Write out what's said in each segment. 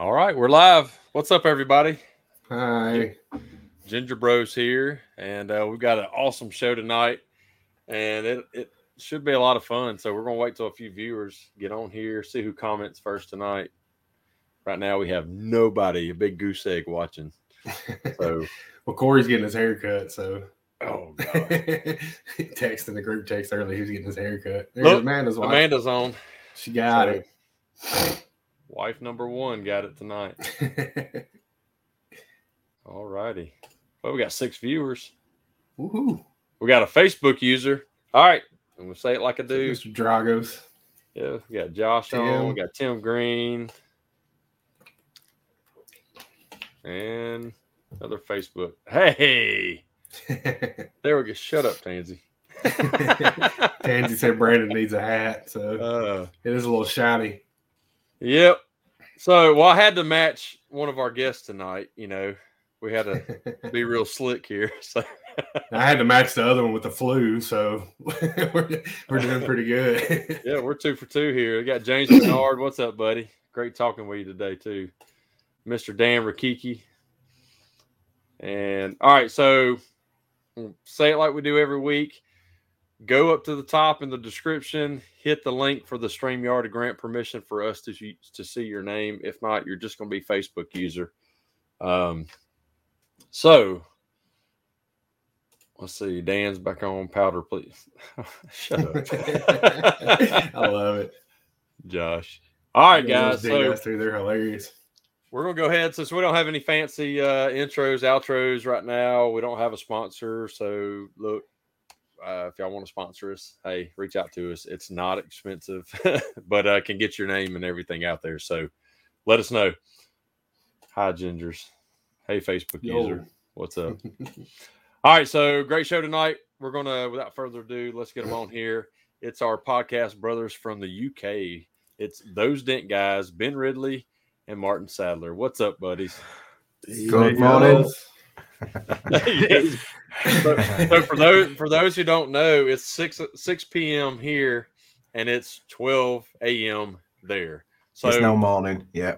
All right, we're live. What's up, everybody? Hi. Ginger Bros here, and we've got an awesome show tonight, and it should be a lot of fun. So we're going to wait till a few viewers get on here, see who comments first tonight. Right now, we have nobody, a big goose egg watching. So, well, Corey's getting his hair cut, so. Oh, God. Texting the group text early. He was getting his hair cut. There's look, Amanda's wife. Amanda's on. She got it. Wife number one got it tonight. All righty. Well, we got 6 viewers. Woohoo. We got a Facebook user. All right. I'm going to say it like I do. Mr. Dragos. Yeah. We got Josh on. We got Tim Green. And another Facebook. Hey. There we go. Shut up, Tansy. Tansy said Brandon needs a hat. So it is a little shiny. Yep. So, well, I had to match one of our guests tonight. You know, we had to be real slick here. So I had to match the other one with the flu. So we're doing pretty good. Yeah, we're 2 for 2 here. We got James Bernard. What's up, buddy? Great talking with you today, too. Mr. Dan Rakiki. And all right, so say it like we do every week. Go up to the top in the description, hit the link for the StreamYard to grant permission for us to see your name. If not, you're just going to be Facebook user. So let's see. Dan's back on powder, please. Shut up. I love it. Josh. All right, guys. So, they're hilarious. We're going to go ahead since we don't have any fancy intros, outros right now. We don't have a sponsor. So look. If y'all want to sponsor us, hey, reach out to us. It's not expensive, but can get your name and everything out there. So let us know. Hi, Gingers. Hey, Facebook user. What's up? All right. So great show tonight. We're going to, without further ado, let's get them on here. It's our podcast brothers from the UK. It's Those Dent Guys, Ben Ridley and Martin Sadler. What's up, buddies? Good morning. Yes. So for those who don't know, it's 6 p.m. here and it's 12 a.m. there. So it's now morning. Yeah.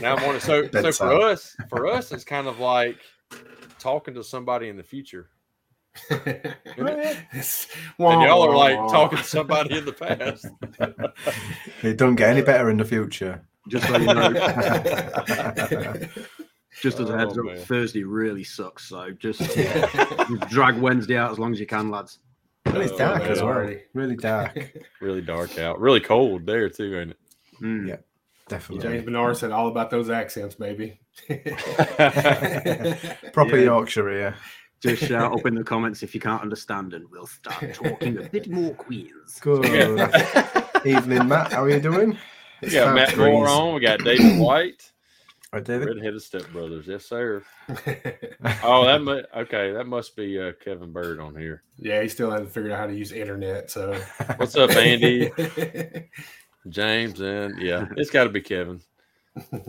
Now morning. So for us, it's kind of like talking to somebody in the future. And y'all are like talking to somebody in the past. It don't get any better in the future. Just so you know. Just as a heads up, man. Thursday really sucks. So just drag Wednesday out as long as you can, lads. Well, it's dark as well. Really dark. Really dark out. Really cold there too, ain't it? Mm. Yeah, definitely. James Bernard said all about those accents, baby. Proper Yorkshire here. Just shout up in the comments if you can't understand, and we'll start talking a bit more Queens. Good evening, Matt. How are you doing? We got Matt Moore on. We got David White. Redheaded stepbrothers, yes sir. That must be Kevin Bird on here. Yeah, he still hasn't figured out how to use internet. So what's up, Andy, James, and yeah, it's got to be Kevin.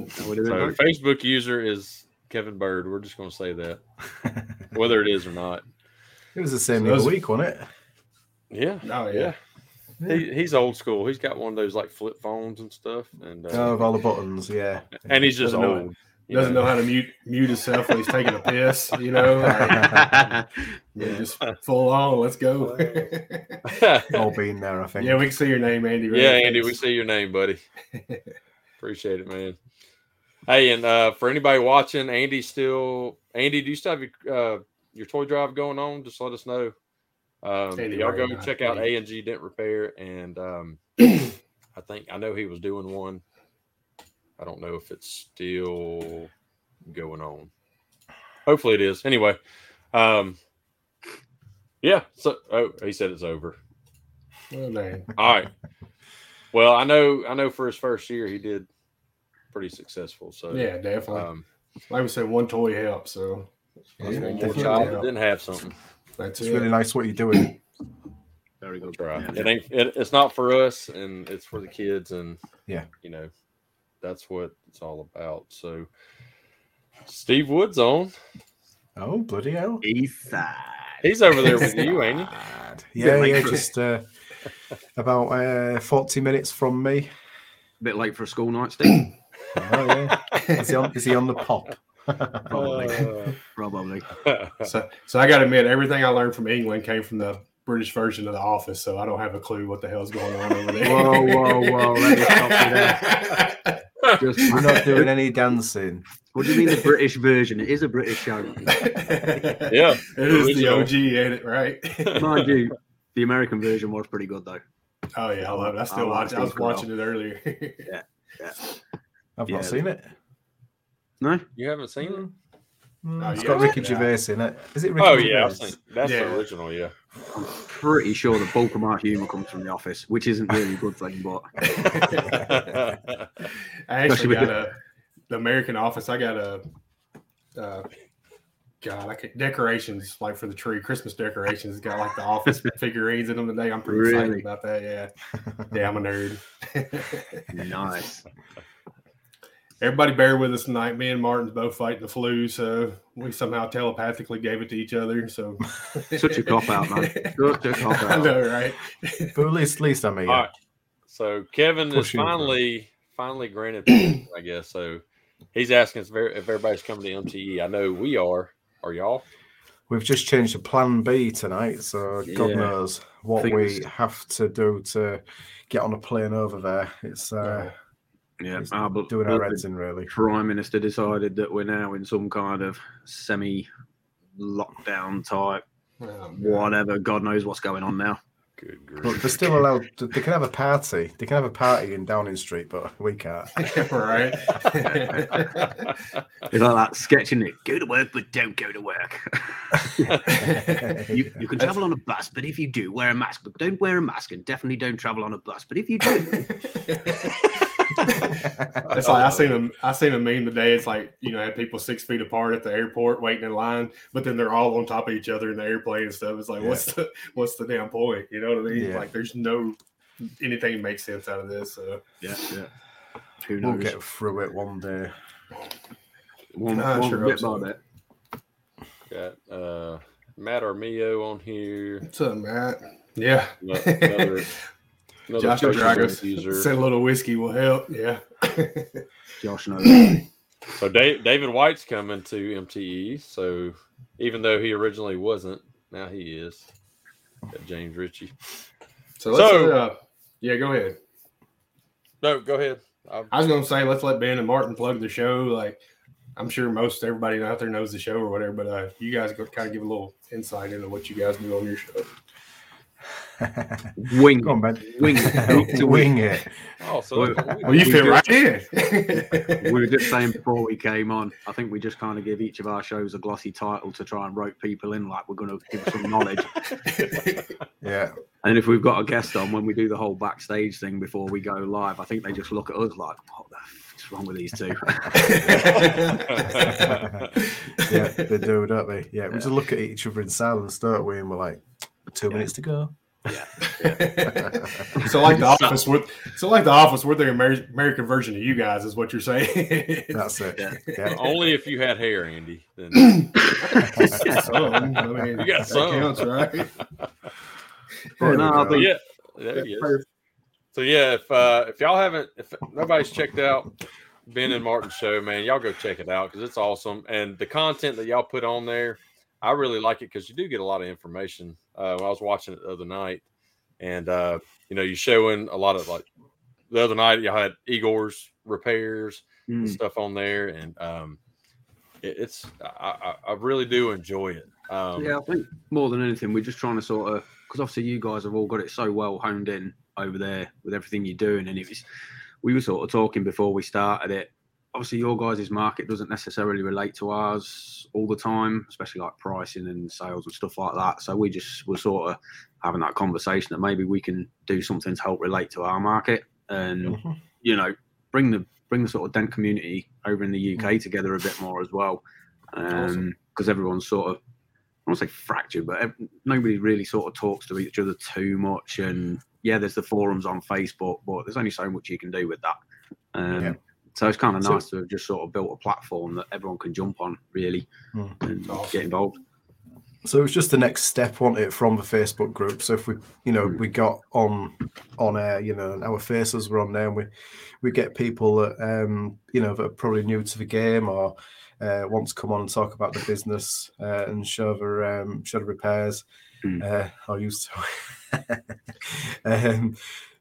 So Facebook user is Kevin Bird. We're just going to say that, whether it is or not. It was the same other week, wasn't it? Yeah. Oh yeah. He's old school. He's got one of those like flip phones and stuff, and with all the buttons, yeah. And he's just old. Doesn't know how to mute himself when he's taking a piss, you know. Like, yeah, just full on. Let's go. All being there, I think. Yeah, we can see your name, Andy. Right? Yeah, Andy, we see your name, buddy. Appreciate it, man. Hey, and for anybody watching, Andy, do you still have your toy drive going on? Just let us know. Y'all go check out A and G Dent Repair, and I know he was doing one. I don't know if it's still going on. Hopefully it is. Anyway, yeah. So he said it's over. Oh, man. All right. Well, I know for his first year he did pretty successful. So yeah, definitely. Like we said, one toy helps. So one more child that didn't have something. That's really nice what you're doing. Very good. Right. Yeah. It's not for us, and it's for the kids, and yeah, you know, that's what it's all about. So, Steve Wood's on. Oh, bloody hell! He's over there with you, ain't he? Yeah, just about 40 minutes from me. A bit late for a school night, Steve. Oh, yeah. Is he on the pop? Probably. So I got to admit, everything I learned from England came from the British version of The Office, so I don't have a clue what the hell's going on over there. Whoa. That is just, we're not doing any dancing. What do you mean the British version? It is a British show. Yeah. It is the OG in it, right? Mind you, the American version was pretty good, though. Oh, yeah. I love it. I still watch it. I was watching it earlier. Yeah. I've not seen it. No? You haven't seen it? It's got Ricky Gervais in it. Is it Ricky Gervais? Oh, yeah. That's the original, yeah. I'm pretty sure the bulk of my humor comes from The Office, which isn't really a good thing, but... I actually got the American Office. I got decorations, like for the tree, Christmas decorations. It's got like The Office figurines in them today. I'm pretty excited about that, yeah. Yeah, I'm a nerd. Nice. Everybody bear with us tonight. Me and Martin's both fighting the flu, so we somehow telepathically gave it to each other. So such a cop-out, man. Such a cop-out. I know, right? But at least I'm here. All right. So Kevin finally granted, I guess. So he's asking if everybody's coming to MTE. I know we are. Are y'all? We've just changed to Plan B tonight, so God knows what we have to do to get on a plane over there. It's... Yeah, doing our heads in, really. Prime Minister decided that we're now in some kind of semi-lockdown type, whatever. God knows what's going on now. Good grief. Look, they're still allowed. They can have a party. They can have a party in Downing Street, but we can't. Right? It's like that sketching it. Go to work, but don't go to work. you can travel on a bus, but if you do, wear a mask. But don't wear a mask, and definitely don't travel on a bus. But if you do. It's like I seen a meme today. It's like, you know, have people 6 feet apart at the airport waiting in line, but then they're all on top of each other in the airplane and stuff. It's like, what's the damn point? You know what I mean? Yeah. Like, there's no anything makes sense out of this. So yeah. Who knows? We'll get through it one day. Got Matt Armio on here. What's up, Matt? Yeah. Josh Drago said a little whiskey will help. Yeah. Josh knows. So David White's coming to MTE. So even though he originally wasn't, now he is. James Ritchie. So go ahead. No, go ahead. I was going to say, let's let Ben and Martin plug the show. Like, I'm sure most everybody out there knows the show or whatever, but you guys kind of give a little insight into what you guys do on your show. Wing it. Oh, so you fit right here. We were just saying before we came on, I think we just kind of give each of our shows a glossy title to try and rope people in, like we're going to give some knowledge. Yeah. And if we've got a guest on, when we do the whole backstage thing before we go live, I think they just look at us like, what the fuck's wrong with these two? Yeah, they do, don't they? Yeah, we just look at each other in silence, don't we? And we're like, 2 minutes to go. Yeah. So like the office, we're the American version of you guys, is what you're saying. That's it. Yeah. Only if you had hair, Andy. Then you got some. Counts, right? So yeah, if y'all haven't, if nobody's checked out Ben and Martin's show, man, y'all go check it out because it's awesome, and the content that y'all put on there. I really like it because you do get a lot of information. When I was watching it the other night, and you know, you showing a lot of, like the other night, you had Igor's repairs and stuff on there, and I really do enjoy it. I think more than anything, we're just trying to sort of, because obviously you guys have all got it so well honed in over there with everything you're doing, and we were sort of talking before we started it. Obviously, your guys' market doesn't necessarily relate to ours all the time, especially like pricing and sales and stuff like that. So we're sort of having that conversation that maybe we can do something to help relate to our market and, you know, bring the sort of dent community over in the UK together a bit more as well. Because everyone's sort of, I don't want to say fractured, but nobody really sort of talks to each other too much. And yeah, there's the forums on Facebook, but there's only so much you can do with that. So it's kind of nice to have just sort of built a platform that everyone can jump on, really, and get involved. So it was just the next step, wasn't it, from the Facebook group. So if we, you know, we got on air, you know, and our faces were on there, and we get people that, you know, that are probably new to the game or want to come on and talk about the business and show the repairs. I used to.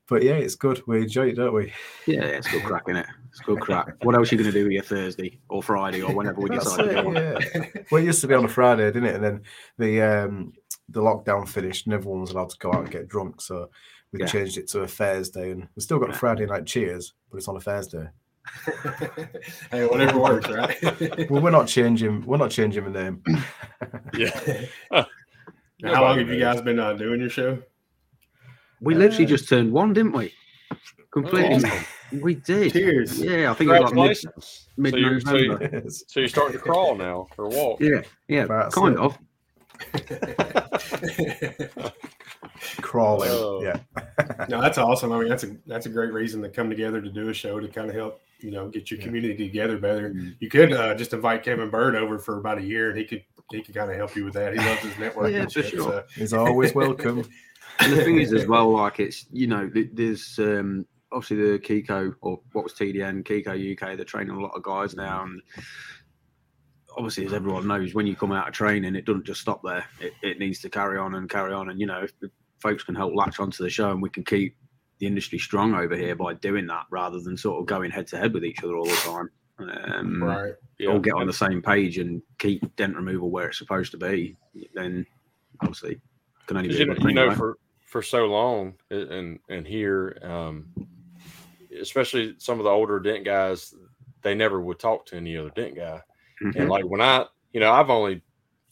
But yeah, it's good. We enjoy it, don't we? Yeah, it's good crack, innit? It's good crack. What else are you going to do here Thursday or Friday or whenever we decide to go on? Well, it used to be on a Friday, didn't it? And then the lockdown finished and everyone was allowed to go out and get drunk. So we changed it to a Thursday, and we've still got a Friday Night Cheers, but it's on a Thursday. Hey, whatever works, right? Well, we're not changing the name. Yeah. How long have you guys been doing your show? We literally just turned one, didn't we? Completely. We did. Cheers. Yeah, I think it was like mid-November. So you're starting to crawl now or walk. Yeah, that's kind of. Crawling. Oh. Yeah. No, that's awesome. I mean, that's a great reason to come together to do a show to kind of help, you know, get your community together better. Mm-hmm. You could just invite Kevin Bird over for about a year, and he could kind of help you with that. He loves his networking. Yeah, for sure. So. He's always welcome. And the thing is, as well, like it's, you know, there's obviously the Kiko, or what was TDN, Kiko UK, they're training a lot of guys now. And obviously, as everyone knows, when you come out of training, it doesn't just stop there. It needs to carry on. And, you know, if folks can help latch onto the show and we can keep the industry strong over here by doing that rather than sort of going head to head with each other all the time. Right. Yeah. All get on the same page and keep dent removal where it's supposed to be. Then, obviously, can only be for so long and here, especially some of the older dent guys, they never would talk to any other dent guy. Mm-hmm. And like when I, you know,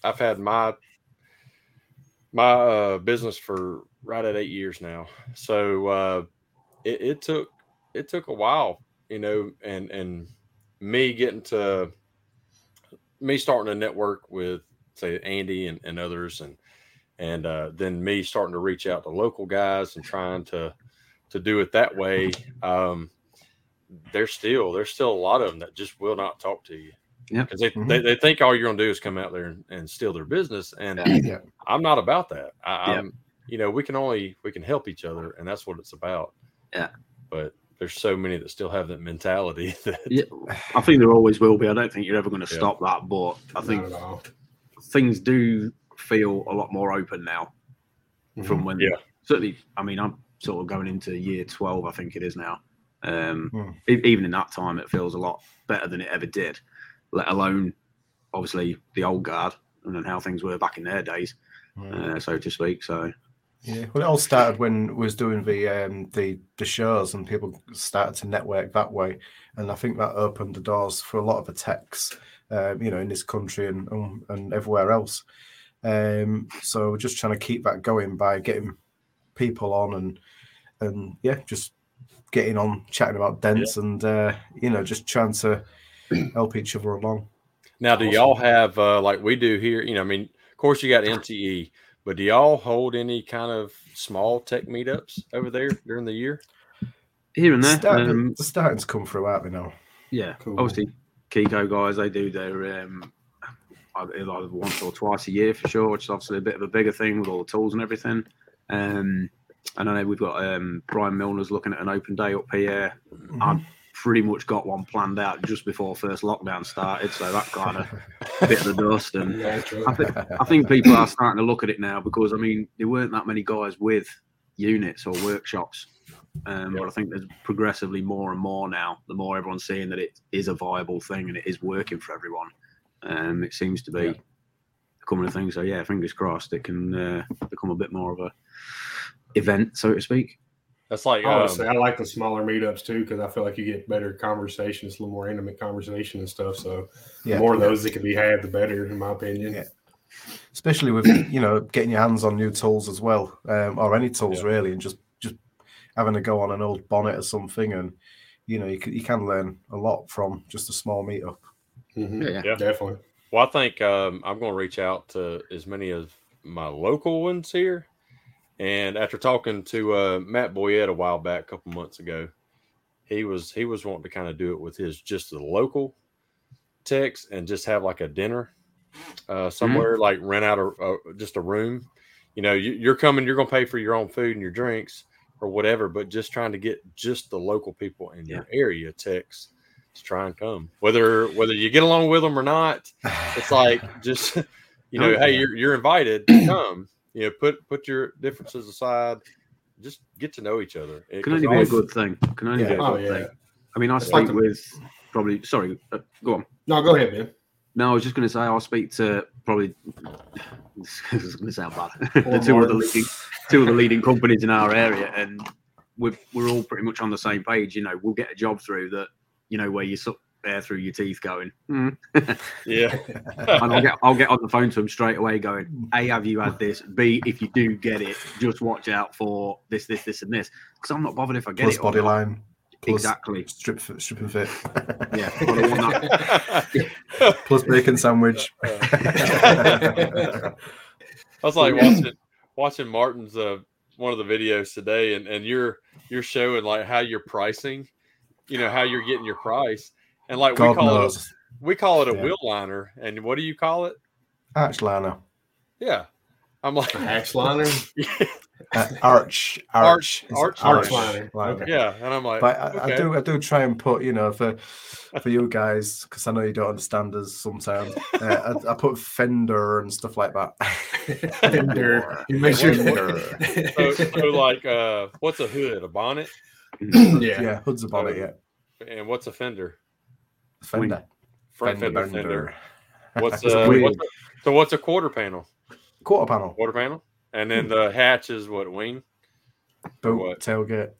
I've had my business for right at 8 years now. So it took a while, you know, and me starting to network with say Andy and others and then me starting to reach out to local guys and trying to do it that way. There's still a lot of them that just will not talk to you. Yeah. Because they think all you're going to do is come out there and steal their business. And I'm not about that. I'm, you know, we can help each other, and that's what it's about. Yeah. But there's so many that still have that mentality. I think there always will be. I don't think you're ever going to stop that. But I think things do feel a lot more open now from when certainly, I mean, I'm sort of going into year 12, I think it is now. Even in that time, it feels a lot better than it ever did, let alone obviously the old guard and then how things were back in their days, so to speak. So yeah, well, it all started when we was doing the shows and people started to network that way, and I think that opened the doors for a lot of the techs, you know, in this country and everywhere else. So we're just trying to keep that going by getting people on and just getting on, chatting about dents and you know, just trying to help each other along. Now, do y'all have like we do here? You know, I mean, of course you got MTE, but do y'all hold any kind of small tech meetups over there during the year? Here and there, the starting's come through out there now. Yeah, cool. Obviously, Kiko guys, they do their. Either once or twice a year for sure, which is obviously a bit of a bigger thing with all the tools and everything. I know we've got Brian Milner's looking at an open day up here. I've pretty much got one planned out just before first lockdown started, so that kind of bit of the dust. And I think people are starting to look at it now because, I mean, there weren't that many guys with units or workshops. But I think there's progressively more and more now, the more everyone's seeing that it is a viable thing and it is working for everyone. It seems to be becoming a thing. So yeah, fingers crossed it can become a bit more of a event, so to speak. That's like honestly, I like the smaller meetups too, because I feel like you get better conversations, a little more intimate conversation and stuff. So the more of those that can be had, the better, in my opinion. Yeah. Especially with you know, getting your hands on new tools as well, or any tools really, and just having to go on an old bonnet or something, and you know, you can learn a lot from just a small meetup. Mm-hmm. Yeah, definitely. Well, I think I'm going to reach out to as many of my local ones here. And after talking to Matt Boyette a while back, a couple months ago, he was wanting to kind of do it with his just the local techs and just have like a dinner somewhere, like rent out just a room. You know, you're coming, you're going to pay for your own food and your drinks or whatever, but just trying to get just the local people in your area text to try and come, whether you get along with them or not. It's like, just, you know, hey, you're invited to come, you know, put your differences aside, just get to know each other. It can only be a good thing. Can only be a good thing. I mean, I speak with probably, sorry, go on. No, go ahead, man. No, I was just going to say, I'll speak to probably, this is going to sound bad, two of the leading companies in our area, and we're all pretty much on the same page. You know, we'll get a job through that, you know, where you suck air through your teeth going, yeah. And I'll get on the phone to them straight away going, A, have you had this? B, if you do get it, just watch out for this, this, this, and this. Because I'm not bothered if I get it. Plus body line. Exactly. Strip and fit. Yeah. Plus bacon sandwich. I was like watching Martin's one of the videos today, and you're showing like how you're pricing, you know, how you're getting your price, and like we call it a wheel liner, and what do you call it? Arch liner. Yeah. I'm like arch liner. Arch liner. Liner. Yeah, and I'm like, but okay. I do try and put, you know, for you guys, because I know you don't understand us sometimes. I put fender and stuff like that. Fender. You make sure. So like, what's a hood? A bonnet. Yeah, hood's a bonnet. Yeah. And what's a fender? Fender. Front fender. What's a quarter panel? Quarter panel, and then the hatch is what, wing, boot, what? tailgate,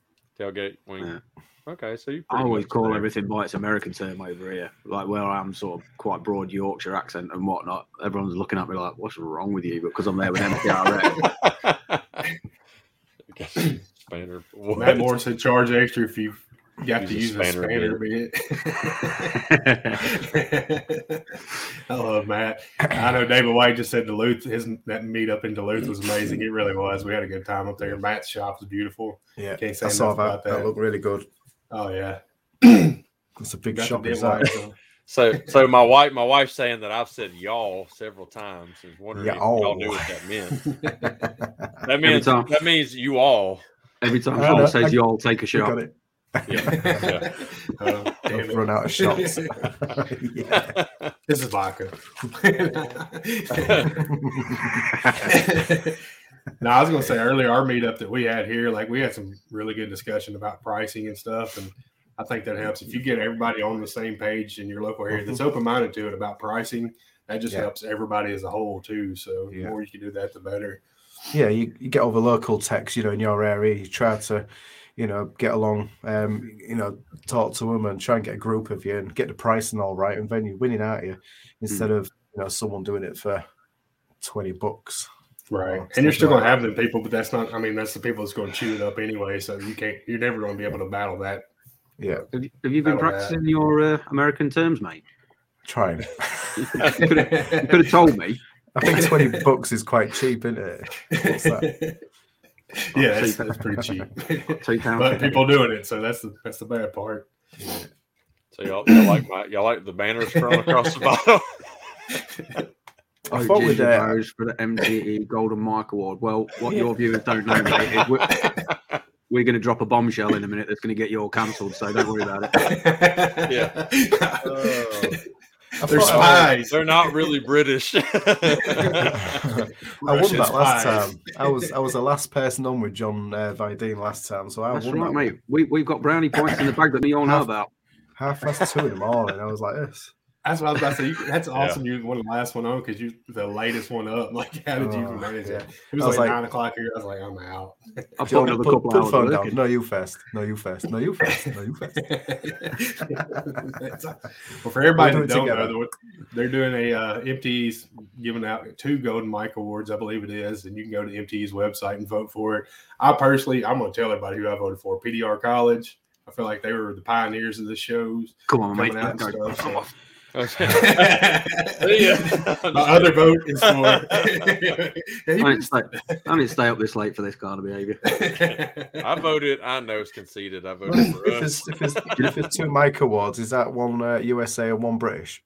wing. Yeah. Okay, so you. I always call everything by its American term over here. Like where I am, sort of quite broad Yorkshire accent and whatnot. Everyone's looking at me like, "What's wrong with you?" Because I'm there with MTR. Spanner. Matt Morris said charge extra if you have to use a spanner bit. I love Matt. I know David White just said Duluth. That meet up in Duluth was amazing. It really was. We had a good time up there. Matt's shop was beautiful. Yeah, can't say I saw about that. That looked really good. Oh yeah, it's a big shop. So my wife's saying that I've said y'all several times. I was wondering if y'all knew what that meant. That means you all. Every time someone says y'all, take a shot. Yeah. Don't run out of shots. Yeah. This is vodka. No, I was gonna say earlier, our meetup that we had here, like we had some really good discussion about pricing and stuff, and I think that helps if you get everybody on the same page in your local area that's open-minded to it about pricing. That just helps everybody as a whole too. So the more you can do that, the better. Yeah, you get all the local techs, you know, in your area. You try to, you know, get along, you know, talk to them and try and get a group of you and get the pricing all right, and then you're winning, aren't you? Instead of, you know, someone doing it for $20. Right. And you're still going to have them people, but that's not, I mean, that's the people that's going to chew it up anyway. So you're never going to be able to battle that. Yeah. Have you been practicing your American terms, mate? Trying. You could have told me. I think $20 is quite cheap, isn't it? What's that? Yeah, that's pretty cheap. But people doing it, so that's the bad part. Yeah. So y'all like the banners thrown across the bottom. I thought we did for the MTE Golden Mike Award. Well, what your viewers don't know, mate, is we're going to drop a bombshell in a minute that's going to get you all cancelled. So don't worry about it. Yeah. They're spies. They're not really British. I won that last time. I was the last person on with John Vidine last time, so that's won right, that. Mate. We've got brownie points in the bag that we all know about. 2:30 in the morning, I was like this. That's what I was about to say. That's awesome. You won the last one on because you the latest one up. Like, how did you manage it? It was like 9:00 here. I was like, I'm out. I'll put another couple hours. Phone down. No, you first. No, you first. No, you first. No, you first. Well, for everybody who don't know, they're doing a MTE's giving out 2 Golden Mike Awards, I believe it is, and you can go to MTE's website and vote for it. I'm going to tell everybody who I voted for. PDR College. I feel like they were the pioneers of the shows. Come on, mate. My other vote is for. I didn't stay up this late for this kind of behavior. I voted. I know it's conceded. I voted for us. If there's 2 Mike Awards, is that one USA and one British?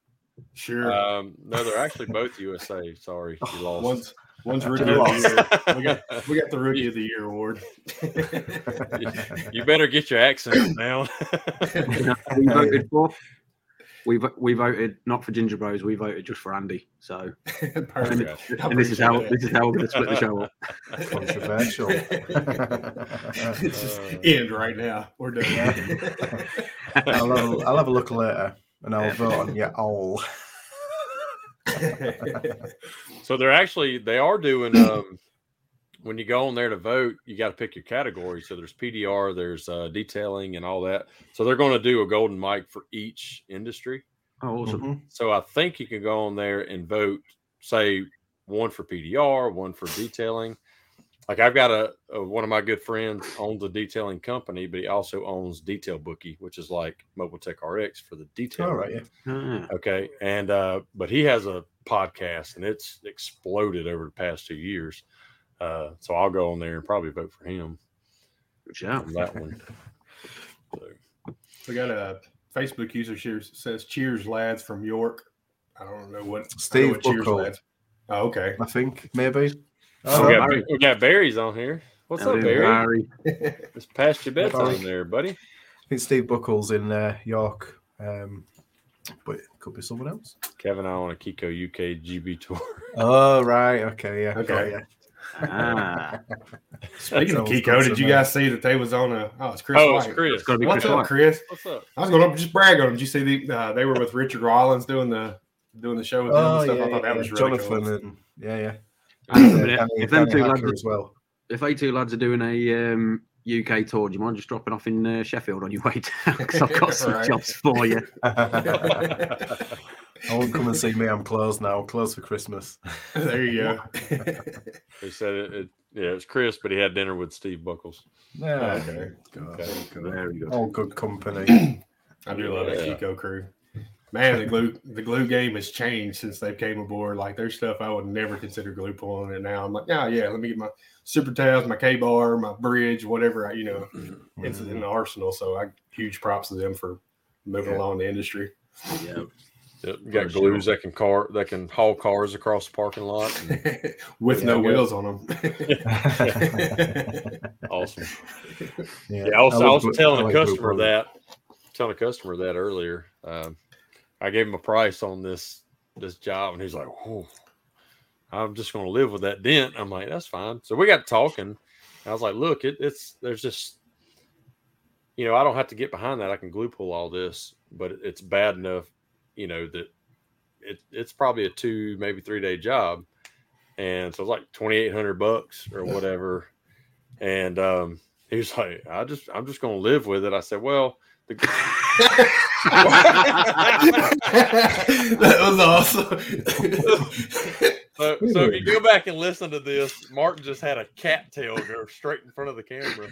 Sure. No, they're actually both USA. Sorry, you lost. One's rookie of the year. We got the rookie of the year award. You better get your accent now. We voted for. We voted not for Ginger Bros. We voted just for Andy. So, and this is how we're going to split the show up. Controversial. It's just end right now. We're done. Yeah. I'll have a look later, and I'll vote on your owl. So they are doing when you go on there to vote, you got to pick your category. So there's PDR, there's detailing and all that. So they're going to do a golden mic for each industry. Oh, awesome. Mm-hmm. So I think you can go on there and vote, say one for PDR, one for detailing. Like I've got one of my good friends owns a detailing company, but he also owns Detail Bookie, which is like Mobile Tech RX for the detail. All right. Yeah. Okay. And, but he has a podcast and it's exploded over the past 2 years. So I'll go on there and probably vote for him. Good job. On that one. So. We got a Facebook user says, cheers lads from York. I don't know what Steve Buckle. Oh, okay. I think maybe. Oh, we got Barry's on here. What's up, Barry? It's past your bedtime there, buddy. I think Steve Buckle's in York, but it could be someone else. Kevin, I want a Kiko UK GB tour. Oh, right. Okay. Yeah. Okay. Yeah. Ah. Speaking of Kiko, did you guys see that they was on it's Chris White. It's Chris. It's gonna be Chris. What's up, Chris? What's up? I was going to just brag on him. Did you see they were with Richard Rollins doing the show with him and stuff? Yeah, I thought that was really Jonathan cool. And, yeah. If they two lads are doing a UK tour, do you mind just dropping off in Sheffield on your way down? Because I've got some jobs for you. I won't come and see me. I'm closed now. I'm closed for Christmas. There you go. He said it. Yeah, it was Chris, but he had dinner with Steve Buckles. Yeah. Okay. There you go. All good company. I do love the Kiko crew. Man, the glue game has changed since they came aboard. Like, there's stuff I would never consider glue pulling, and now I'm like, let me get my super tabs, my K-bar, my bridge, whatever, it's in the arsenal. So huge props to them for moving along the industry. Yeah. Yep. You got glues that can haul cars across the parking lot. And, with no wheels on them. Awesome. Yeah, I was telling a customer that earlier. I gave him a price on this job, and he's like, "Oh, I'm just going to live with that dent." I'm like, "That's fine." So we got talking. I was like, "Look, there's just, I don't have to get behind that. I can glue pull all this, but it's bad enough, that it's probably a 2, maybe 3 day job, and so it's like $2,800 or whatever." And he was like, "I'm just going to live with it." I said, "Well." That was awesome. so if you go back and listen to this, Martin just had a cattail go straight in front of the camera.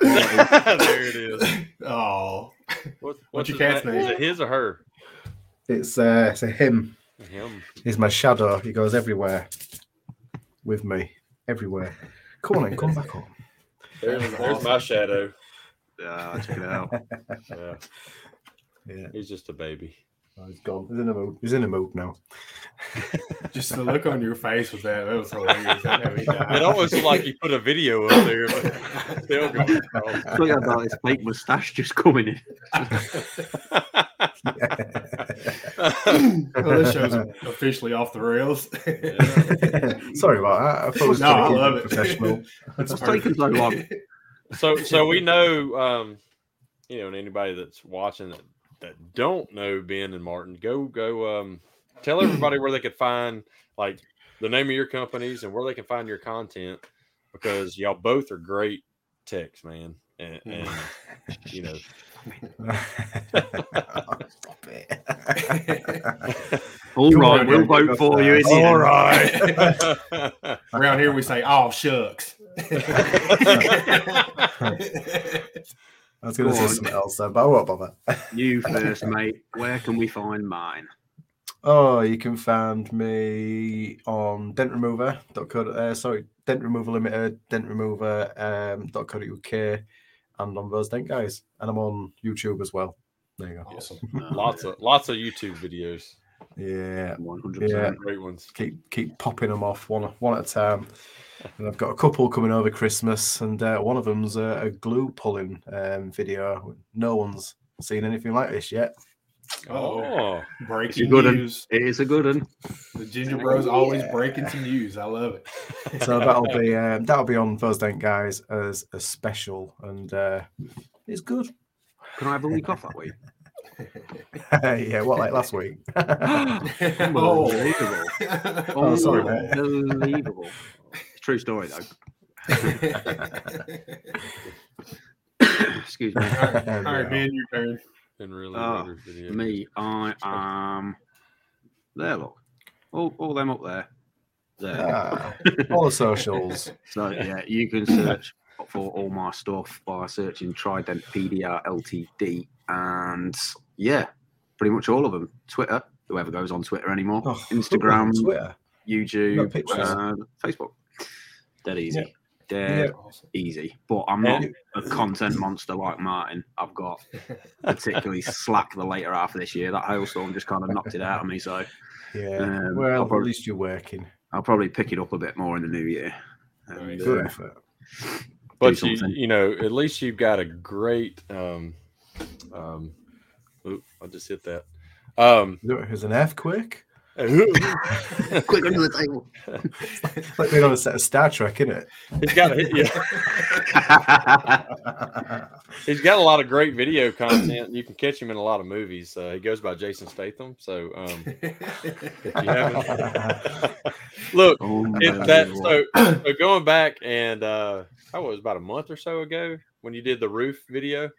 There it is. Oh, what's your cat's name? Is it his or her? It's a him. He's my shadow. He goes everywhere with me. Everywhere. Come on in, come back home. There's my shadow. Check it out. Yeah. He's just a baby. Oh, he's gone. He's in a mood now. Just the look on your face with that was hilarious. It almost like you put a video up there, but still going. Look at that, his fake mustache just coming in. Well, this show's officially off the rails. Sorry about that. I love it. Professional. It's taking so long. So we know, and anybody that's watching that don't know Ben and Martin, go tell everybody where they could find like the name of your companies and where they can find your content, because y'all both are great techs, man, and Stop it. All right, we'll vote for you. All right. Around here we say, "Oh shucks." I was going to say something else, but I won't bother. You first, mate. Where can we find mine? Oh, you can find me on dent remover. Dent Remover Limited, Dent Remover .co.uk, and on Those Dent Guys, and I'm on YouTube as well. There you go. Awesome. Lots of YouTube videos. Yeah, 100%. Yeah. Great ones. Keep popping them off one at a time. And I've got a couple coming over Christmas, and one of them's a glue pulling video. No one's seen anything like this yet. Oh, breaking news! It is a good one. The Ginger Bros always breaking some news. I love it. So that'll be on Those Dent Guys as a special, and it's good. Can I have a week off that week? Yeah, what, like last week? Unbelievable! Oh, sorry, mate. Unbelievable. True story though. Excuse me. All right, man, your turn. And really I am there. Look, all them up there. All the socials. So yeah, you can search for all my stuff by searching Trident PDR Ltd, and yeah, pretty much all of them. Twitter, whoever goes on Twitter anymore. Instagram, Twitter, YouTube, Facebook. Dead easy. Yeah. Dead easy, but I'm not a content monster like Martin. I've got particularly slack the later half of this year. That hailstorm just kind of knocked it out of me. So, yeah, well, at least you're working. I'll probably pick it up a bit more in the new year. Good effort. But you know, at least you've got a great. I just hit that. It was an earthquake. Quick under the table. It's like being on a set of Star Trek, isn't it? He's got He's got a lot of great video content. You can catch him in a lot of movies. He goes by Jason Statham. So look, so going back and about a month or so ago when you did the roof video.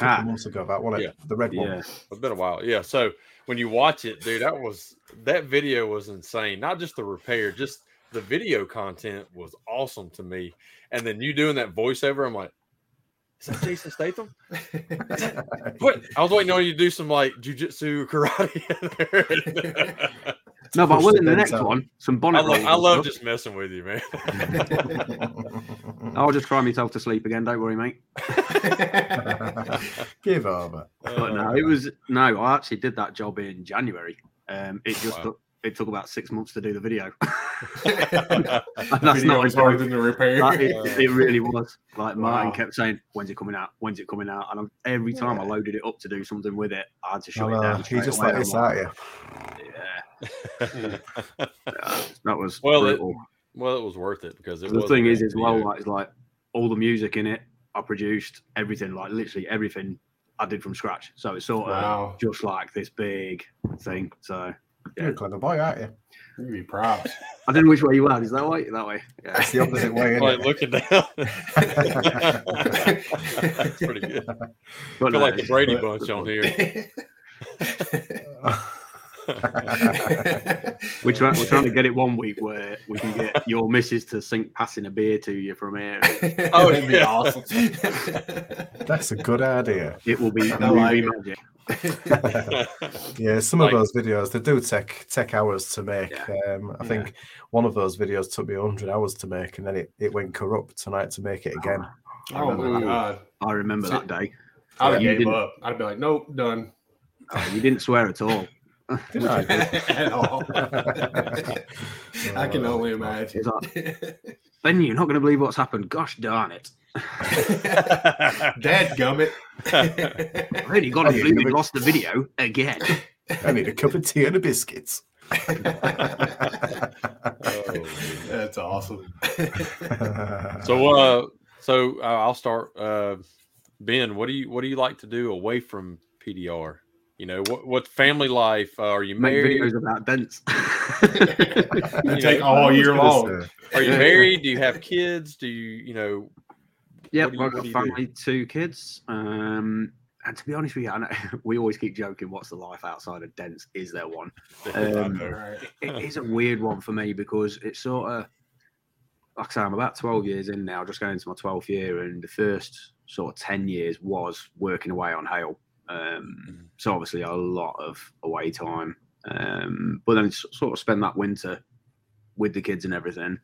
A couple months ago, that one, the red one. Yeah. It's been a while. Yeah, so when you watch it, dude, that video was insane. Not just the repair, just the video content was awesome to me. And then you doing that voiceover, I'm like, is that Jason Statham? What? I was waiting on you to do some like jujitsu karate in there. No, but within the next one, some bonnet. I love just messing with you, man. I'll just cry myself to sleep again. Don't worry, mate. Give over. But no, I actually did that job in January. It took about 6 months to do the video. That's not important in the repair. It really was. Like Martin kept saying, "When's it coming out? When's it coming out?" And every time I loaded it up to do something with it, I had to shut it down. He just let this out, yeah. That was brutal. It was worth it because the thing is as well. Like, it's like all the music in it, I produced everything. Like literally everything I did from scratch. So it's sort of just like this big thing. So. Yeah. You're a clever boy, aren't you? You'd be proud. I don't know which way you are. Is that way? That way? Yeah. It's the opposite way, isn't it? Looking down. That's pretty good. But I feel like the Brady Bunch on here. We're trying to get it one week where we can get your missus to sink passing a beer to you from here. Oh, it'd be awesome. That's a good idea. It will be magic. Yeah, some of those videos they do take hours to make. I think one of those videos took me 100 hours to make, and then it went corrupt tonight to make it again. I remember that day. I would gave up. I'd be like, nope, done. Oh, you didn't swear at all. Didn't I? At all. I can only imagine. Like, Ben, you're not going to believe what's happened. Gosh darn it. Dadgummit. I really got to believe we lost the video again. I need a cup of tea and a biscuits. That's awesome. So I'll start. Ben, what do you like to do away from PDR? You know, what family life are you married? Make videos about dents. You take all year long. Are you married? Do you have kids? Do you know? Yeah, I've got family, 2 kids. And to be honest with you, I know, we always keep joking, what's the life outside of dents? Is there one? It is a weird one for me because it's sort of, like I say, I'm about 12 years in now, just going into my 12th year, and the first sort of 10 years was working away on hail. So obviously a lot of away time. But then sort of spend that winter with the kids and everything.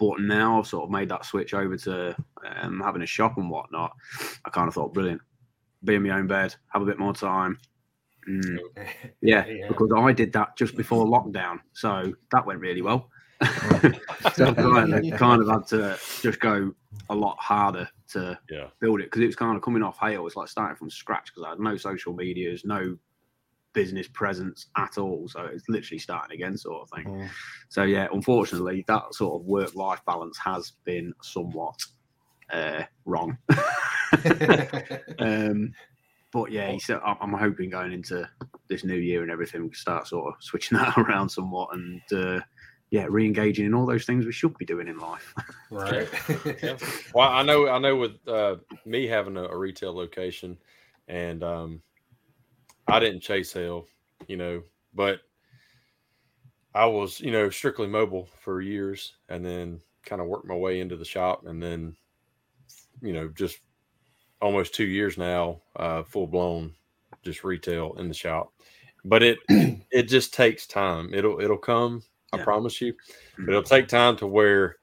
But now I've sort of made that switch over to having a shop and whatnot. I kind of thought, brilliant. be in my own bed, have a bit more time. Yeah, because I did that just before lockdown, so that went really well. So kind of had to just go a lot harder to build it, because it was kind of coming off hail. It's like starting from scratch, because I had no social medias, no business presence at all, so it's literally starting again sort of thing. So yeah, unfortunately that sort of work-life balance has been somewhat wrong. But yeah, so I'm hoping going into this new year and everything, we can start sort of switching that around somewhat and re-engaging in all those things we should be doing in life. Right. Well, I know with me having a retail location, and I didn't chase hail, but I was, strictly mobile for years, and then kind of worked my way into the shop. And then, just almost 2 years now, full blown, just retail in the shop. But it just takes time. It'll come, I promise you. But it'll take time to where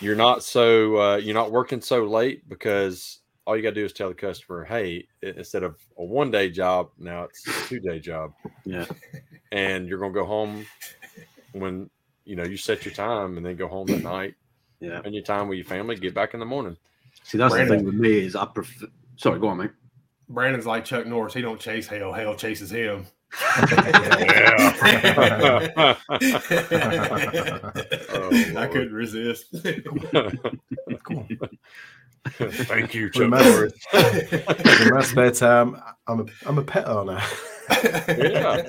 you're not so, you're not working so late, because all you got to do is tell the customer, hey, instead of a one-day job, now it's a two-day job. Yeah. And you're going to go home when, you set your time, and then go home at night. Yeah. And your time with your family, get back in the morning. See, that's Brandon, the thing with me is I prefer – sorry, go on, mate. Brandon's like Chuck Norris. He don't chase hail. Hail chases him. Yeah. Oh, I couldn't resist. Come on. Thank you, Chuck. In my spare time, I'm a pet owner. Yeah.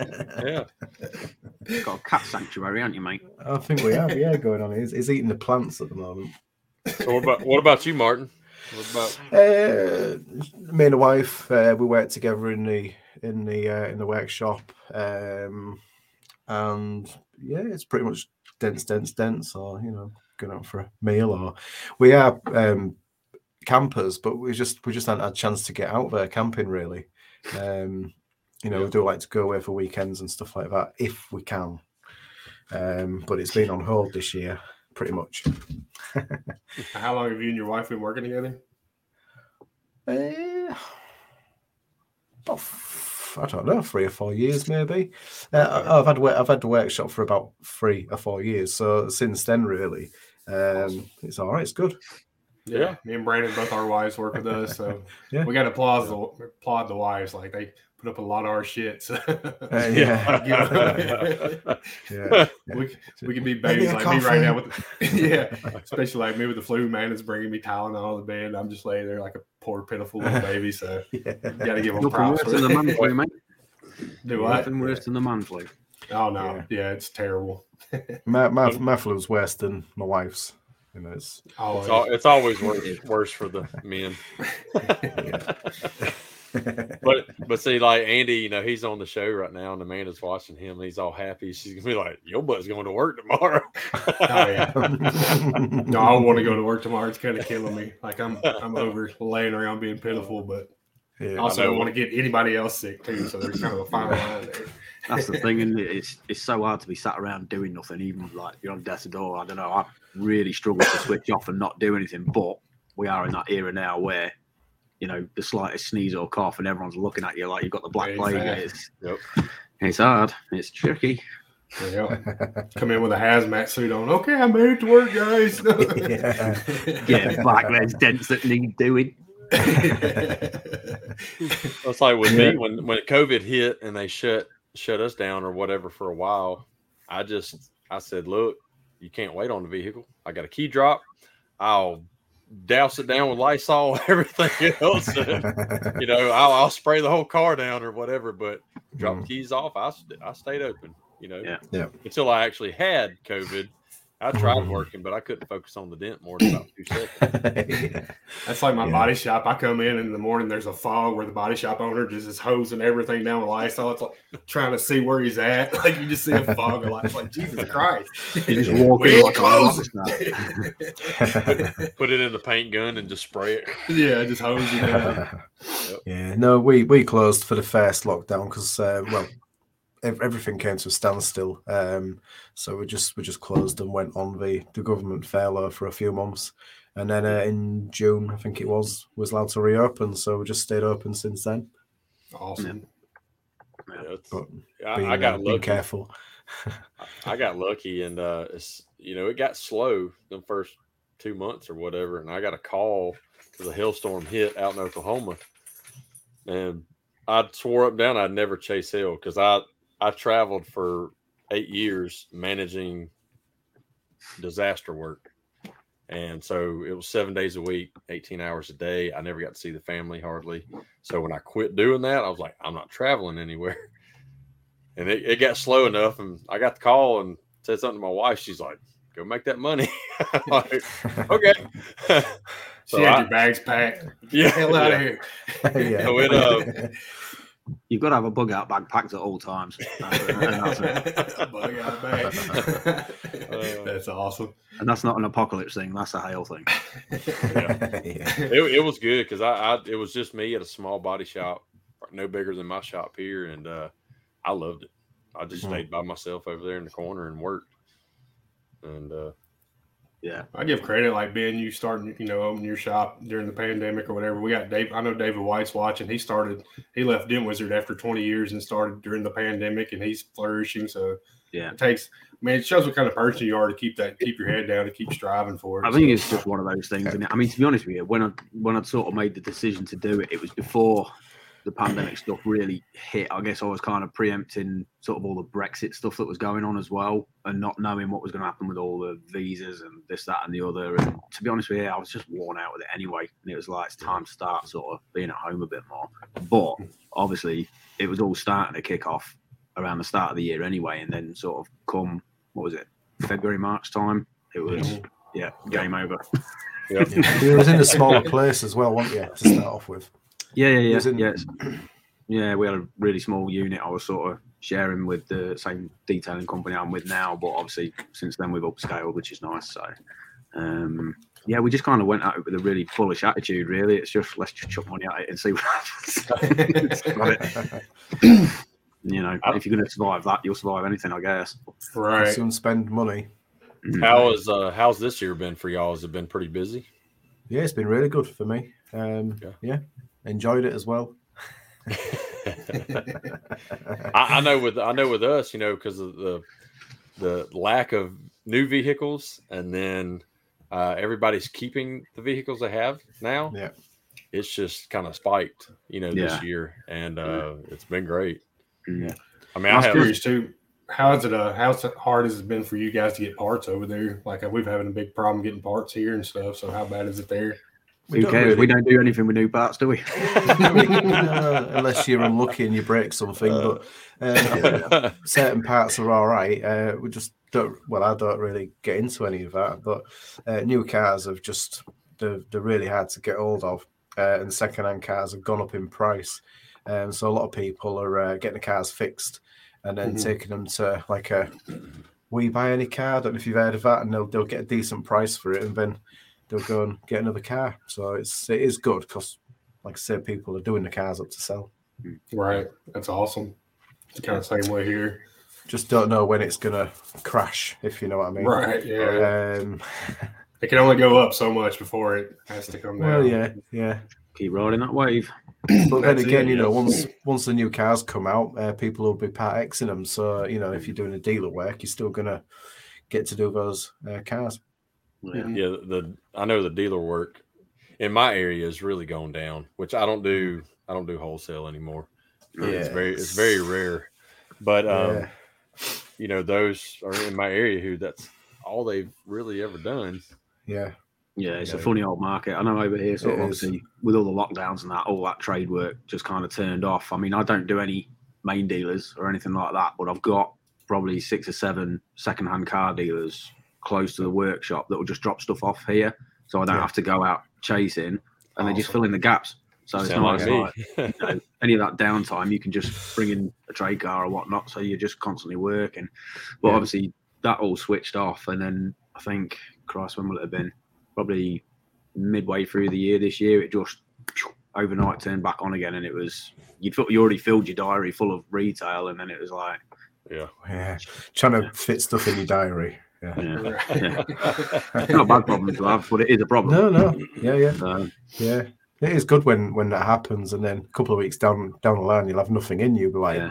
Got a cat sanctuary, aren't you, mate? I think we have. Yeah, going on. He's eating the plants at the moment. So what about you, Martin? What about me and the wife? We work together in the workshop, and yeah, it's pretty much dense. Or going out for a meal, or we are. Campers, but we just hadn't had a chance to get out there camping really. We do like to go away for weekends and stuff like that if we can, but it's been on hold this year pretty much. How long have you and your wife been working together? I don't know, 3 or 4 years maybe. I've had the workshop for about 3 or 4 years, so since then really. Awesome. It's all right, it's good. Yeah, me and Brandon, both our wives work with us, so we got to applaud the wives. Like, they put up a lot of our shit. So. We can be babies like coffee. Me right now with, especially like me with the flu. Man, it's bringing me Tylenol to bed, and I'm just laying there like a poor pitiful little baby. So gotta give them props. Nothing worse than the man flu, mate. Nothing worse than the man flu. Oh no, yeah it's terrible. My flu's worse than my wife's. It's always worse for the men. But see, like Andy, he's on the show right now, and Amanda's watching him. And he's all happy. She's gonna be like, "Your butt's going to work tomorrow." Oh, yeah. No, I don't want to go to work tomorrow. It's kind of killing me. Like I'm over laying around being pitiful, but also don't want to get anybody else sick too. So there's kind of a fine line there. That's the thing, and it's so hard to be sat around doing nothing, even like you're on death's door. I don't know. I really struggle to switch off and not do anything. But we are in that era now where, the slightest sneeze or cough, and everyone's looking at you like you've got the black plague. It's hard. It's tricky. Come in with a hazmat suit on. Okay, I made it to work, guys. Get back. There's dents that need doing. That's like with me when COVID hit and they shut us down or whatever for a while. I said, look, you can't wait on the vehicle. I got a key drop. I'll douse it down with Lysol, everything else. And, I'll spray the whole car down or whatever, but drop keys off. I stayed open, until I actually had COVID. I tried working, but I couldn't focus on the dent more than about 2 seconds. That's like my body shop. I come in the morning, there's a fog where the body shop owner just is hosing everything down with Lysol. It's like trying to see where he's at. Like you just see a fog of light. It's like, Jesus Christ. You just walk in like close. Put it in the paint gun and just spray it. Yeah, just hose it down. Yeah, no, we closed for the first lockdown because, everything came to a standstill, so we just closed and went on the government furlough for a few months, And then in June, I think it was allowed to reopen. So we just stayed open since then. Awesome. Yeah, but I got lucky. Be careful. I got lucky, and it got slow the first 2 months or whatever. And I got a call because a hailstorm hit out in Oklahoma, and I swore up and down I'd never chase hail because I traveled for 8 years managing disaster work. And so it was 7 days a week, 18 hours a day. I never got to see the family hardly. So when I quit doing that, I was like, I'm not traveling anywhere. And it got slow enough. And I got the call and said something to my wife. She's like, go make that money. I'm like, okay. So she had your bags packed. Yeah. Hell out of here. Yeah. So you've got to have a bug out bag packed at all times. That's it. Bug out bag. That's awesome. And that's not an apocalypse thing. That's a hail thing. Yeah. Yeah. It was good because it was just me at a small body shop, no bigger than my shop here, and I loved it. I just stayed by myself over there in the corner and worked. And yeah, I give credit, like Ben, you starting, opening your shop during the pandemic or whatever. We got Dave. I know David White's watching. He left Dent Wizard after 20 years and started during the pandemic, and he's flourishing. So yeah, it shows what kind of person you are to keep your head down and keep striving for it. I think it's just one of those things. And I mean, to be honest with you, when I sort of made the decision to do it, it was before the pandemic stuff really hit. I guess I was kind of preempting sort of all the Brexit stuff that was going on as well, and not knowing what was going to happen with all the visas and this, that, and the other. And to be honest with you, I was just worn out with it anyway. And it was like, it's time to start sort of being at home a bit more. But obviously, it was all starting to kick off around the start of the year anyway. And then sort of come, what was it, February, March time? It was, game over. Yeah. You was in a smaller place as well, weren't you, to start off with? Yeah. We had a really small unit. I was sort of sharing with the same detailing company I'm with now, but obviously since then we've upscaled, which is nice. So, we just kind of went at it with a really bullish attitude. Really, it's just let's just chuck money at it and see what happens. If you're going to survive that, you'll survive anything, I guess. Right. Soon spend money. How's this year been for y'all? Has it been pretty busy? Yeah, it's been really good for me. Enjoyed it as well. I know with us, because of the lack of new vehicles, and then everybody's keeping the vehicles they have now. Yeah, it's just kind of spiked, this year, and it's been great. Yeah, I mean, I'm curious too. How hard has it been for you guys to get parts over there? Like we've having a big problem getting parts here and stuff. So how bad is it there? Who cares? Really. We don't do anything with new parts, do we? Unless you're unlucky and you break something. But certain parts are all right. We just don't. Well, I don't really get into any of that. But new cars have just they're really hard to get hold of, and secondhand cars have gone up in price. So a lot of people are getting the cars fixed and then taking them to like a. We buy any car? I don't know if you've heard of that, and they'll get a decent price for it, and then. They'll go and get another car. So it is good because, like I said, people are doing the cars up to sell. Right. That's awesome. It's kind of the same way here. Just don't know when it's going to crash, if you know what I mean. Right, yeah. It can only go up so much before it has to come down. Well, yeah. Keep riding that wave. But then again, once the new cars come out, people will be part Xing them. So, if you're doing a dealer work, you're still going to get to do those cars. Yeah, I know the dealer work in my area is really going down, which I don't do wholesale anymore. Yeah. It's very rare. But those are in my area who that's all they've really ever done. Yeah. Yeah, it's a funny old market. I know over here sort of obviously with all the lockdowns and that, all that trade work just kind of turned off. I mean, I don't do any main dealers or anything like that, but I've got probably 6 or 7 secondhand car dealers close to the workshop that will just drop stuff off here, so I don't have to go out chasing, and they just fill in the gaps. So it's not like any of that downtime. You can just bring in a trade car or whatnot, so you're just constantly working. But obviously that all switched off, and then I think, Christ, when will it have been? Probably midway through the year this year, it just overnight turned back on again, and it was you already filled your diary full of retail, and then it was like, trying to fit stuff in your diary. Yeah. It's not a bad problem to have, but it is a problem. No. Yeah. It is good when that happens, and then a couple of weeks down the line, you'll have nothing in you. You'll be like,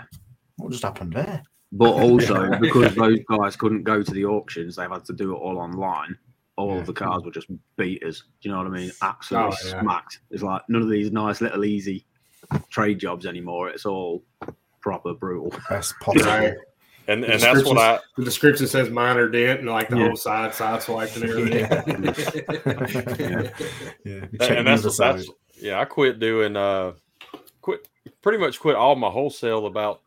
what just happened there? But also, because those guys couldn't go to the auctions, they've had to do it all online. All of the cars were just beaters. Do you know what I mean? Absolutely smacked. It's like none of these nice little easy trade jobs anymore. It's all proper brutal. Best possible. Yeah. And that's what the description says, minor dent, and like the whole side swipe and everything. And that's I quit doing pretty much all my wholesale about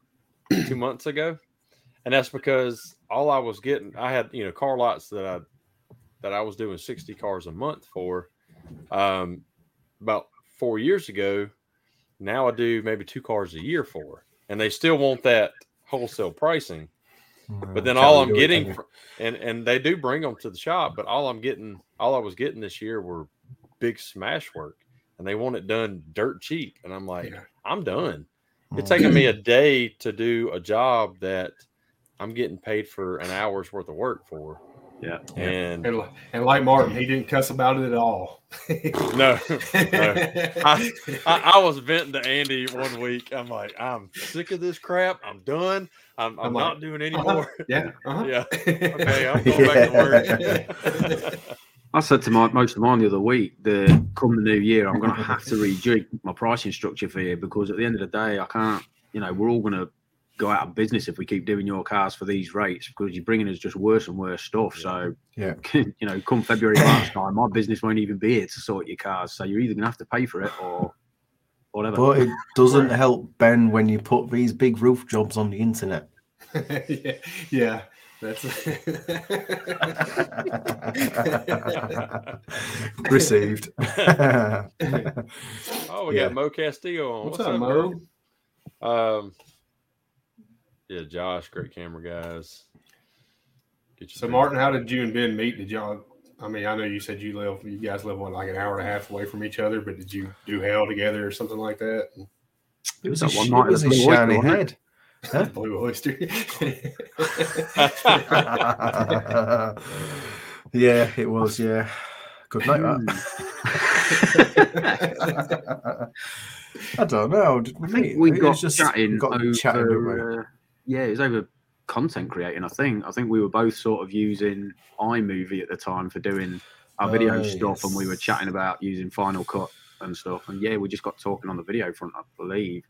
2 months ago, and that's because all I was getting, I had car lots that I was doing 60 cars a month for, about 4 years ago. Now I do maybe 2 cars a year for, and they still want that wholesale pricing, but then all I'm getting and they do bring them to the shop, but all I was getting this year were big smash work, and they want it done dirt cheap, and I'm like, I'm done. It's taking me a day to do a job that I'm getting paid for an hour's worth of work for. And like Martin, he didn't cuss about it at all. I was venting to Andy one week. I'm like, I'm sick of this crap. I'm done. I'm like, not doing any more. Okay, I'm going back to work. I said to most of mine the other week, come the new year, I'm going to have to rejig my pricing structure for you, because at the end of the day, I can't. We're all going to go out of business if we keep doing your cars for these rates, because you're bringing us just worse and worse stuff. So, come February, March time, my business won't even be here to sort your cars. So you're either going to have to pay for it or whatever. But it doesn't help, Ben, when you put these big roof jobs on the internet. Yeah. Received. Got Mo Castillo on. What's up, Mo? Josh, great camera guys. So, Martin, how did you and Ben meet? Did y'all? I mean, I know you said you guys live like an hour and a half away from each other, but did you do hell together or something like that? It was that one night. It was a shiny head. Huh? Blue Oyster. It was. Yeah, good night, that. I don't know. Did we think we got chatting over. It was over content creating. I think we were both sort of using iMovie at the time for doing our video stuff, and we were chatting about using Final Cut and stuff. And we just got talking on the video front, I believe.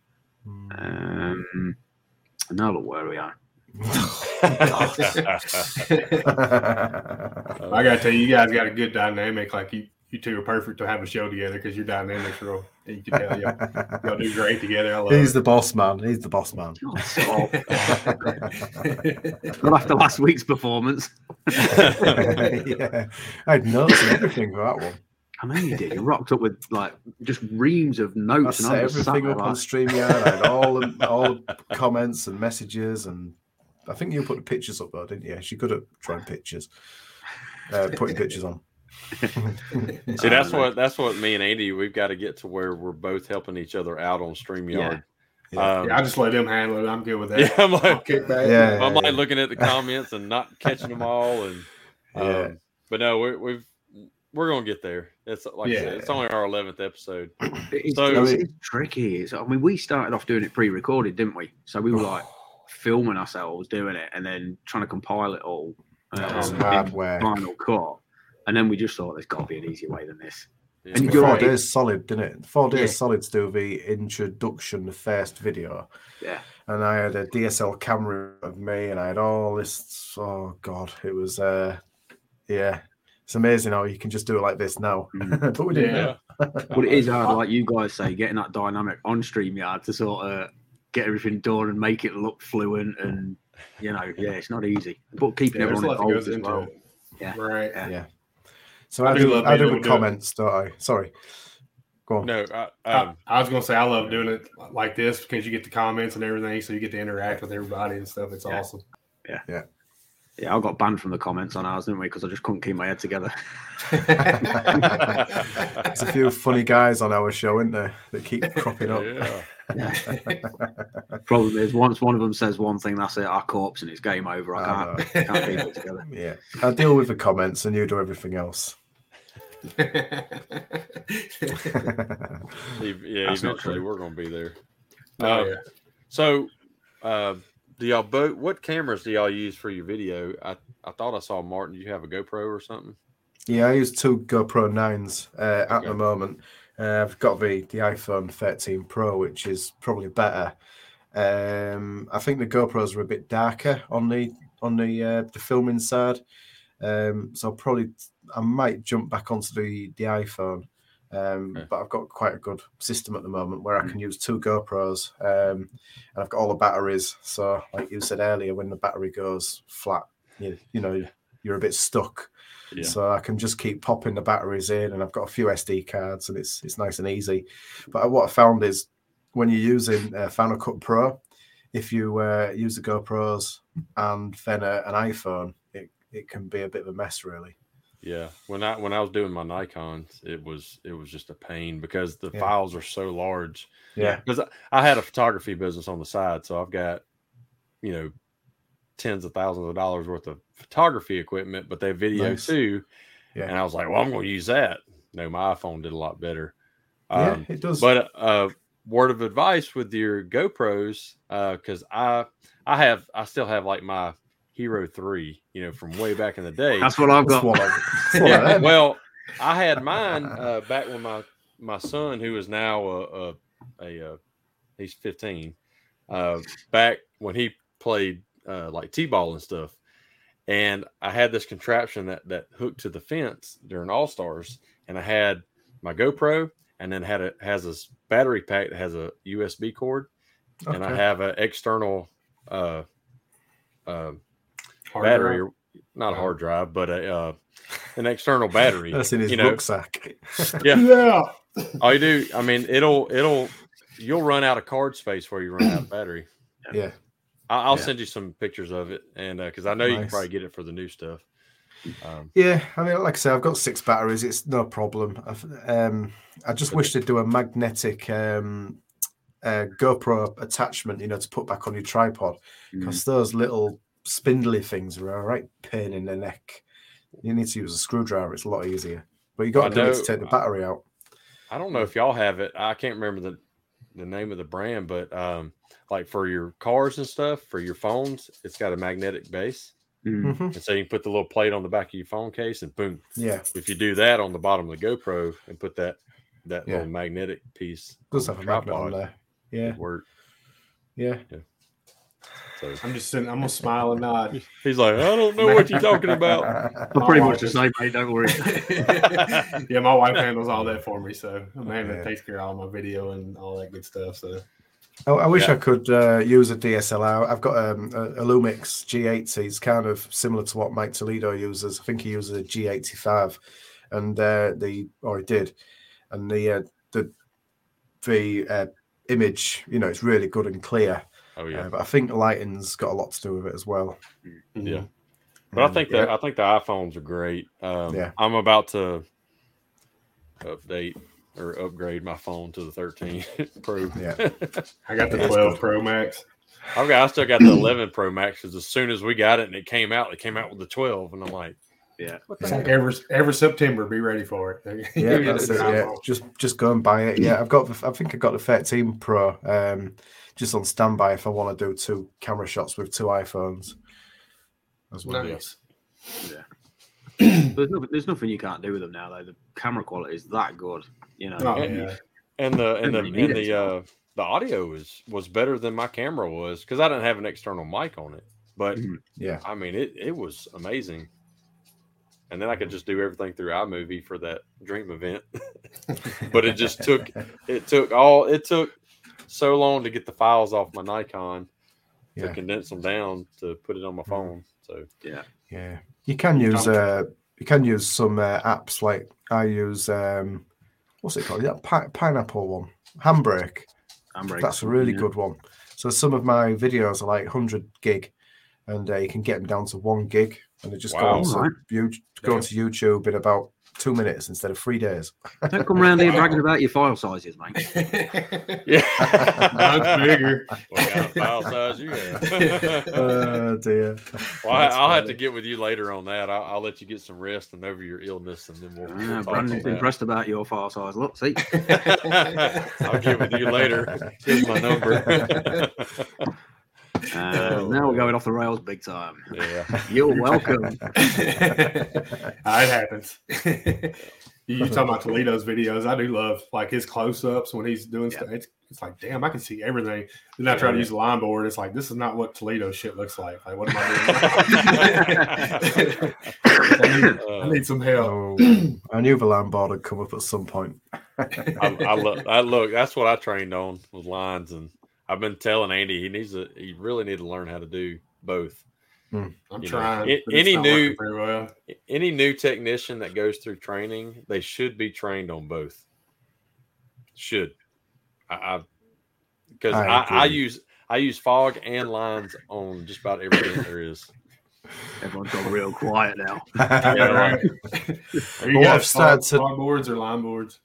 Now look where we are. I gotta tell you, you guys got a good dynamic. Like you two are perfect to have a show together, because your dynamics are all, you can tell y'all do great together. He's the boss man. Not after last week's performance. I had notes and everything for that one. I know you did. You rocked up with like just reams of notes. I set everything up on StreamYard. I had all comments and messages, and I think you put the pictures up though, didn't you? She could have tried pictures, putting pictures on. See, that's what me and Andy, we've got to get to where we're both helping each other out on StreamYard. I just let him handle it. I'm good with that. Yeah, I'm like, looking at the comments and not catching them all, and but no, we're gonna get there. It's like I said, it's only our 11th episode. It's tricky. We started off doing it pre-recorded, didn't we? So we were like filming ourselves doing it, and then trying to compile it all. That's bad work. Final Cut, and then we just thought there's got to be an easier way than this. Yeah. And 4 days solid, didn't it? 4 days solid to do the introduction, the first video. Yeah. And I had a DSL camera of me, and I had all this. Oh God, it was It's amazing how you can just do it like this now. But we didn't. Yeah. But it is hard, like you guys say, getting that dynamic on StreamYard to sort of get everything done and make it look fluent, and it's not easy. But keeping everyone involved as well. Yeah. Right. Yeah. So I do with comments, don't I? Sorry. Go on. No, I was gonna say I love doing it like this, because you get the comments and everything, so you get to interact with everybody and stuff. It's awesome. Yeah. Yeah. Yeah, I got banned from the comments on ours, didn't we? Because I just couldn't keep my head together. There's a few funny guys on our show, isn't there, that keep cropping up. Yeah. Yeah. Problem is, once one of them says one thing, that's it. I corpse and it's game over. I can't keep it together. Yeah, I deal with the comments, and you do everything else. Eventually we're going to be there. So, do y'all both? What cameras do y'all use for your video? I thought I saw Martin. You have a GoPro or something? Yeah, I use two GoPro 9s at the moment. I've got the iPhone 13 Pro, which is probably better. I think the GoPros are a bit darker on the filming side, so I might jump back onto the iPhone. But I've got quite a good system at the moment where I can use two GoPros, and I've got all the batteries. So, like you said earlier, when the battery goes flat, you're a bit stuck. Yeah. So I can just keep popping the batteries in, and I've got a few SD cards, and it's nice and easy. But what I found is when you're using Final Cut Pro, if you use the GoPros and then an iPhone, it can be a bit of a mess, really. Yeah, when I was doing my Nikons, it was just a pain because the files are so large. Yeah, because I had a photography business on the side, so I've got tens of thousands of dollars worth of photography equipment, but they video too. Yeah, and I was like, well, I'm going to use that. No, my iPhone did a lot better. It does. But word of advice with your GoPros, because I still have like my Hero 3, from way back in the day. That's what I've got. Yeah. Well, I had mine back when my son, who is now he's 15, back when he played like T-ball and stuff. And I had this contraption that hooked to the fence during All-Stars. And I had my GoPro, and then has this battery pack that has a USB cord. Okay. And I have an external battery, drive. Not a hard drive, but an external battery. That's in his rucksack. Yeah. All you do, I mean, you'll run out of card space where you run out of battery. Yeah. I'll send you some pictures of it, and because I know you can probably get it for the new stuff. I mean, like I said, I've got 6 batteries. It's no problem. I just wish they'd do a magnetic GoPro attachment, to put back on your tripod, because those little spindly things are a right pain in the neck. You need to use a screwdriver. It's a lot easier, but you got to take the battery out. I don't know if y'all have it. I can't remember the name of the brand, but like for your cars and stuff, for your phones, it's got a magnetic base, and so you can put the little plate on the back of your phone case, and boom. Yeah, if you do that on the bottom of the GoPro and put that little magnetic piece, does have a magnet on there. Yeah, it worked. Yeah. So. I'm just sitting. I'm gonna smile and nod. He's like, I don't know what you're talking about. I'm pretty much the same, mate. Don't worry. Yeah, my wife handles all that for me, so I'm that takes care of all my video and all that good stuff. So, I wish I could use a DSLR. I've got a Lumix G80. It's kind of similar to what Mike Toledo uses. I think he uses a G85, and he did, and the image, it's really good and clear. Oh yeah, but I think lighting's got a lot to do with it as well. Yeah, but I think the iPhones are great. I'm about to update or upgrade my phone to the 13 Pro. Yeah, I got the 12 Pro Max. I still got the 11 Pro Max because as soon as we got it and it came out with the 12, and I'm like, it's like every September, be ready for it. Just go and buy it. Yeah, I think I got the 13 Pro. Just on standby if I want to do 2 camera shots with 2 iPhones. That's what it is. Yeah. There's nothing you can't do with them now, though. The camera quality is that good, And the audio was better than my camera was because I didn't have an external mic on it. But I mean it was amazing. And then I could just do everything through iMovie for that dream event. But it just took so long to get the files off my Nikon to condense them down to put it on my phone. So you can use some apps like I use what's it called? That pineapple one, Handbrake. That's a really good one. So some of my videos are like 100 gig, and you can get them down to 1 gig, and they just go onto YouTube in about 2 minutes instead of 3 days. Don't come round here bragging about your file sizes, mate. Yeah, that's bigger. What kind of file size you have? Dear. Well, I'll have to get with you later on that. I'll let you get some rest and over your illness, and then we'll Brandon's impressed about your file size. Look, see. I'll get with you later. Here's my number. Now we're going off the rails big time. Yeah. You're welcome. It happens. You talking about Toledo's videos. I do love like his close-ups when he's doing stuff. It's like, damn, I can see everything. Then I try to use a line board. It's like, this is not what Toledo shit looks like. Like, what am I doing? I need some help. Oh, I knew the line board would come up at some point. I look. That's what I trained on with lines, and I've been telling Andy you really need to learn how to do both. I'm trying. Any new technician that goes through training, they should be trained on both. Because I use fog and lines on just about everything there is. Everyone's got real quiet now. Are you guys fog boards or line boards?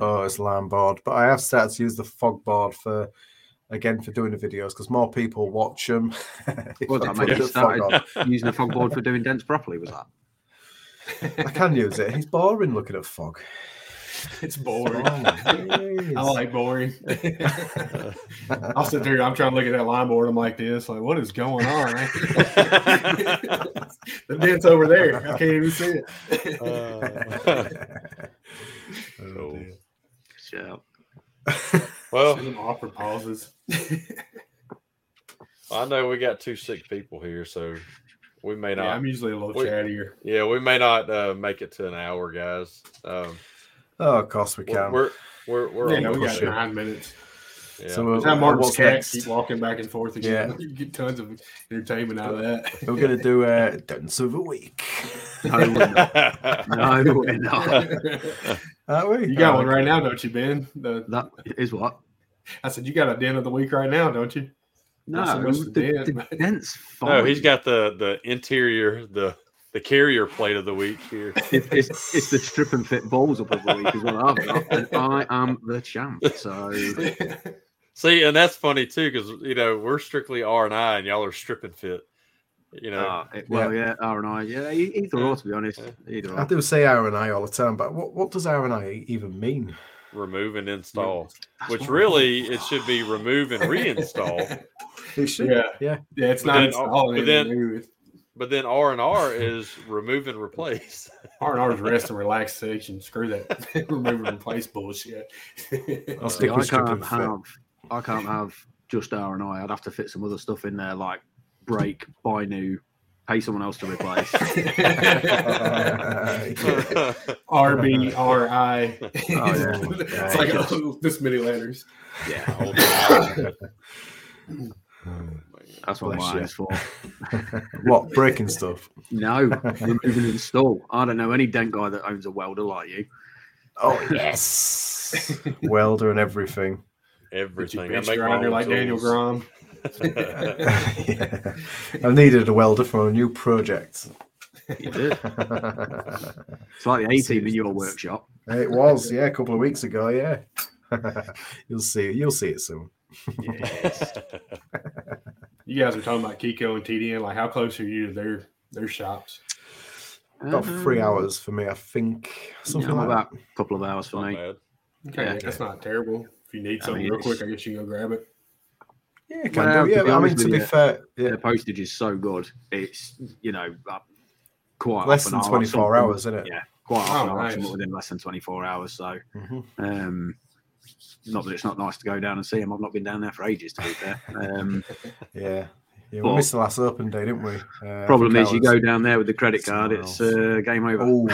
Oh, it's line board, but I have started to use the fog board for doing the videos because more people watch them. Using the fog board for doing dents properly, was that? I can use it. It's boring looking at fog. It's boring. I like boring. I'll sit there. I'm trying to look at that line board. I'm like this. Like, what is going on? The dent's over there. I can't even see it. Shout. Well, awkward pauses. I know we got 2 sick people here, so we may not. Yeah, I'm usually a little chattier. Yeah, we may not make it to an hour, guys. Of course we can. We got 9 minutes. Yeah. So Martin's cats keep walking back and forth again. Yeah. You get tons of entertainment out of that. We're going to do Dents of the Week. No, we're not. You got one right now, don't you, Ben? That is what? I said, you got a Dent of the Week right now, don't you? No, the dent's fine. No, he's got the interior, the carrier plate of the week here. It's the strip and fit balls up of the week is what I've got, and I am the champ. So see, and that's funny too because we're strictly R&I, and y'all are strip and fit. R&I. Yeah, either or, to be honest. Either. I do say R&I all the time, but what does R&I even mean? Remove and install, which really it should be remove and reinstall. It should. Yeah. It's not installing. But then R&R is remove and replace. R&R is rest and relaxation. Screw that remove and replace bullshit. I'll stick with I can't have just R&I. I'd have to fit some other stuff in there, like break, buy new, pay someone else to replace. RBRI. It's like this many letters. Yeah. That's what mine is for. What, breaking stuff? No, removing and install. I don't know any dent guy that owns a welder like you. Oh yes, welder and everything. Everything. I make grinder like tools. Daniel Grom. I needed a welder for a new project. You did. It's like the A-team in your workshop. It was, a couple of weeks ago. Yeah, you'll see it soon. Yes. You guys are talking about Kiko and TDN. Like, how close are you to their shops? About 3 hours for me, I think. About a couple of hours for me. Okay, that's not terrible. If you need something real quick, I guess you can go grab it. Yeah, can do. Yeah, I mean, to be fair, the postage is so good. It's quite less than 24 hours, isn't it? Yeah, quite often within less than 24 hours. So, not that it's not nice to go down and see him. I've not been down there for ages, to be fair. We missed the last open day, didn't we? Problem is, you go down there with the credit card, it's game over. Oh,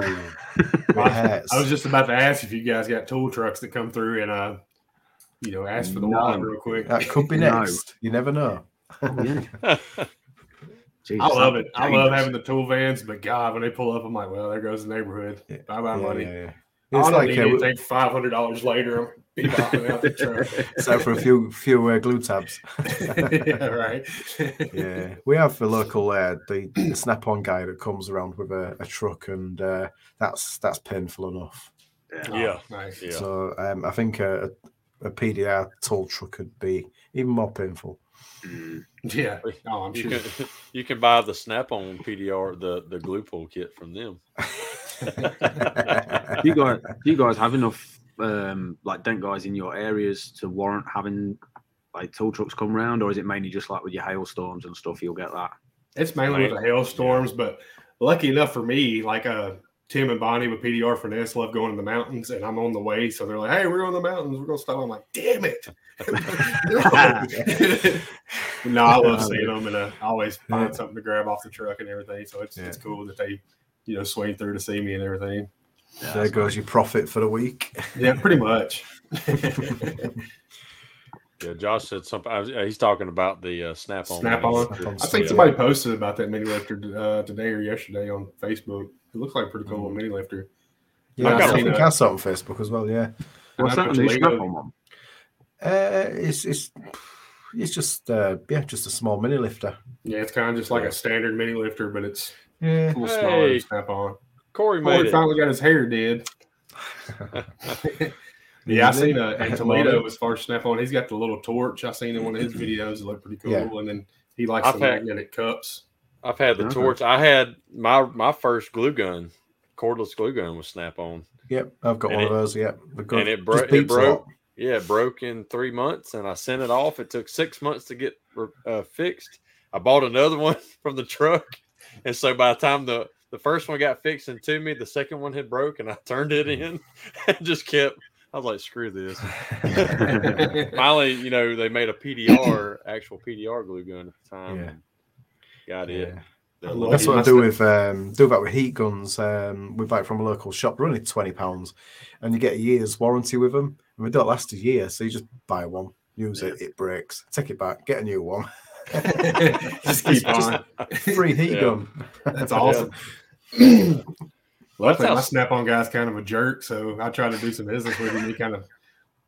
I was just about to ask if you guys got tool trucks that come through and ask for the wallet real quick. That could be next. You never know. Jeez, I love it. Dangerous. I love having the tool vans, but God, when they pull up, I'm like, well, there goes the neighborhood. Bye bye money. Yeah. It's I don't need anything $500 later. Beat off without the truck. So for a few glue tabs. Yeah, right. Yeah, we have the local the Snap-on guy that comes around with a truck, and that's painful enough. Yeah, yeah. Oh, nice. Yeah. So I think a PDR tool truck would be even more painful. Yeah, no, I'm sure. You can buy the Snap-on PDR, the glue pull kit from them. Do you guys have enough dent guys in your areas to warrant having tool trucks come round, or is it mainly just with your hailstorms and stuff? You'll get that. It's mainly with the hailstorms, yeah. But lucky enough for me, Tim and Bonnie with PDR finesse love going to the mountains, and I'm on the way. So they're like, hey, we're on the mountains. We're going to stop. I'm like, damn it. No, I love seeing them. And I always find something to grab off the truck and everything. So it's cool that they, swing through to see me and everything. Yeah, there goes your profit for the week. Yeah, pretty much. Yeah, Josh said something. He's talking about the Snap-on. I think somebody posted about that mini lifter today or yesterday on Facebook. It looks like a pretty cool mini lifter. Yeah, I think I saw it on Facebook as well. Yeah, what's that new Snap-on one? It's just just a small mini lifter. Yeah, it's kind of just like a standard mini lifter, but it's a little smaller than Snap-on. Corey finally got his hair did. Yeah, I seen and Toledo as far as Snap-on. He's got the little torch. I seen in one of his videos. It looked pretty cool. Yeah. And then he likes the magnetic cups. I've had the torch. I had my first glue gun, cordless glue gun with Snap-on. Yep, I've got one of those. Yep, and it broke. Yeah, it broke in 3 months, and I sent it off. It took 6 months to get fixed. I bought another one from the truck, and so by the time the first one got fixed and to me, the second one had broke, and I turned it in and just kept. I was like, screw this. Finally, they made a PDR, actual PDR glue gun at the time. Yeah. Got it. Yeah. That's what I do with with heat guns. We buy from a local shop. They're only £20, and you get a year's warranty with them. And they don't last a year, so you just buy one, use it, it breaks, take it back, get a new one. Just keep on. Free heat gun. That's awesome. Yeah. Luckily, my Snap-on guy's kind of a jerk, so I tried to do some business with him. He kind of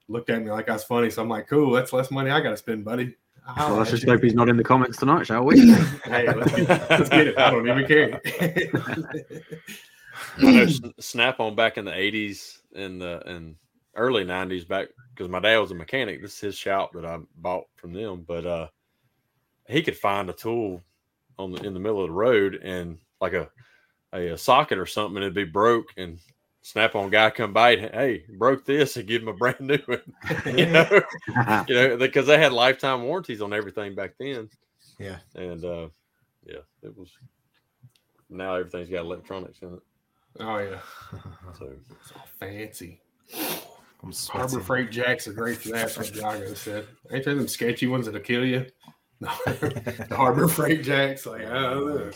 looked at me like I was funny, so I'm like, cool, that's less money I got to spend, buddy. Well, let's just hope he's not in the comments tonight, shall we? Hey, let's get it. I don't even care. I know Snap-on back in the 80s and early 90s, back because my dad was a mechanic. This is his shop that I bought from them. But he could find a tool in the middle of the road and a socket or something, and it'd be broke, and Snap-on guy come by and, hey, broke this, and give him a brand new one. Because they had lifetime warranties on everything back then. Yeah. And it was. Now everything's got electronics in it. Oh yeah. So it's all fancy. Harbor Freight jacks are great for that, like Jago said. Ain't there them sketchy ones that'll kill you? No. The Harbor Freight jacks, like look.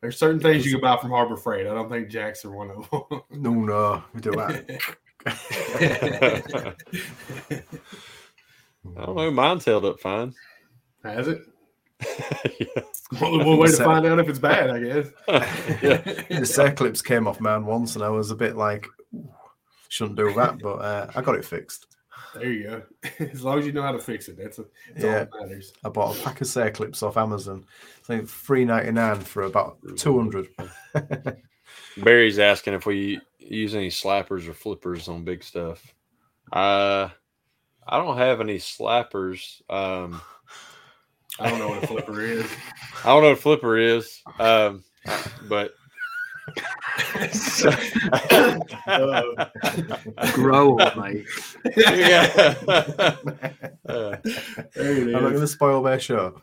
There's certain things you can buy from Harbor Freight. I don't think jacks are one of them. No, we do that. I don't know. Mine's held up fine. Has it? Yeah. Well, one way to find out if it's bad, I guess. The circlips came off mine once, and I was a bit like, shouldn't do that, but I got it fixed. There you go. As long as you know how to fix it, that's all that matters. I bought a pack of circlips off Amazon. I think $3.99 for about $200. Barry's asking if we use any slappers or flippers on big stuff. I don't have any slappers. I don't know what a flipper is. But. Grow up, mate. I'm not going to spoil their show.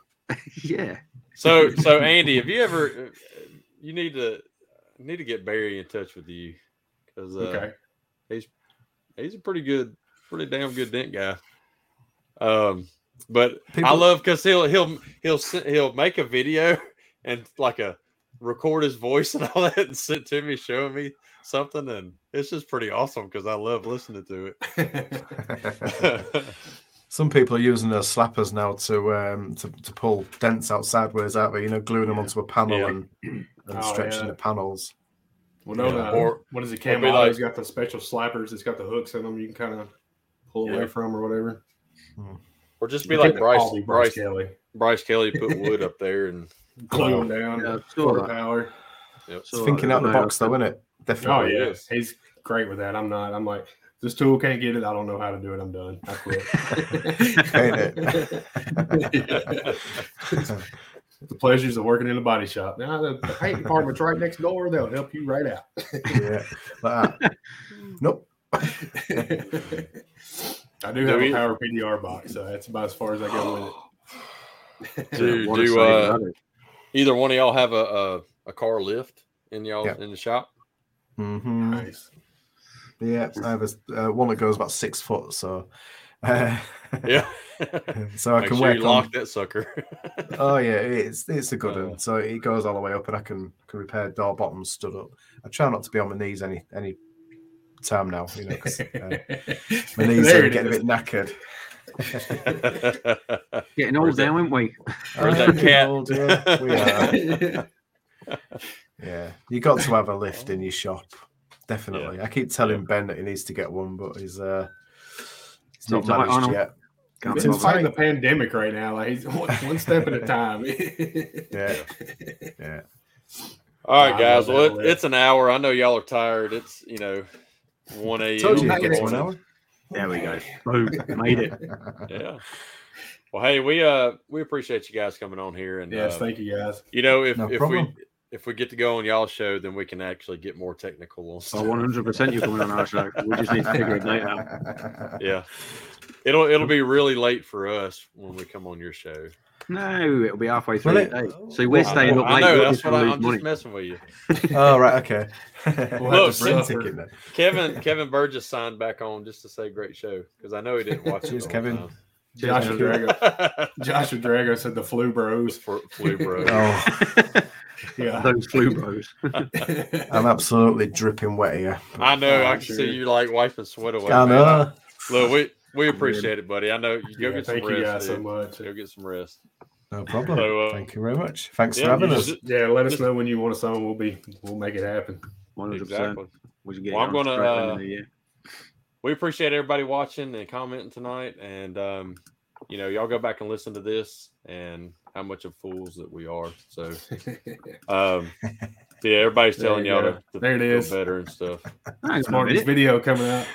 Yeah. So Andy, have you ever? You need to get Barry in touch with you because he's a pretty damn good dent guy. But people... I love because he'll make a video and record his voice and all that and send it to me, showing me something, and it's just pretty awesome because I love listening to it. Some people are using those slappers now to pull dents out sideways, aren't they? Gluing them onto a panel and stretching the panels. Well, no, or what is it? Camo? He's got the special slappers. It's got the hooks in them. You can kind of pull away from or whatever. Or just be like Bryce Kelly. Bryce Kelly put wood up there and glue him down. Yeah, sure. Power. Yep. It's so thinking out the box, though, isn't it? Definitely. Oh, yes. He's great with that. I'm not. I'm like, this tool can't get it. I don't know how to do it. I'm done. I quit. The pleasures of working in a body shop. Now the paint department's right next door. They'll help you right out. Nope. I do have a power PDR box, so that's about as far as I go with it. Either one of y'all have a car lift in y'all in the shop? Mm-hmm. Nice. Yeah, I have a one that goes about 6 foot, so so I can sure lock that sucker. Oh yeah, it's a good one. So it goes all the way up, and I can repair door bottoms stood up. I try not to be on my knees any time now, you know, because my knees are getting a bit knackered. Getting old then, weren't we? That cat? Old, we are. Yeah, you got to have a lift in your shop. Definitely. Yeah. I keep telling Ben that he needs to get one, but he's not managed yet. He's fighting the pandemic right now. Like he's one step at a time. Yeah. All right, guys. Well, it's an hour. I know y'all are tired. It's 1 a.m. Told you it's 1 hour. There we go. Boom. Made it. Yeah. Well, hey, we appreciate you guys coming on here, and yes, thank you guys. You know, if we get to go on y'all's show, then we can actually get more technical. 100% you're coming on our show. We just need to figure a date out. Yeah. It'll be really late for us when we come on your show. No, it'll be halfway through the day. So we're staying up late. I know, that's what I'm just messing with you. Oh, right, okay. Look, Kevin Burgess signed back on just to say great show, because I know he didn't watch it. Cheers, Kevin. Joshua Drago said the flu bros. Flu bros. Oh. Yeah, those flu bros. I'm absolutely dripping wet here. I know. I can see you like wiping sweat away. I know. Look, we appreciate it, buddy. I know. You go get some rest. Thank you guys so much. Go get some rest. No problem. So, thank you very much. Thanks for having us. Let us know when you want us on. We'll make it happen. 100%. Exactly. I'm going to. We appreciate everybody watching and commenting tonight, and y'all go back and listen to this and how much of fools that we are. So, everybody's telling y'all to feel better and stuff. Nice Martin's video coming out.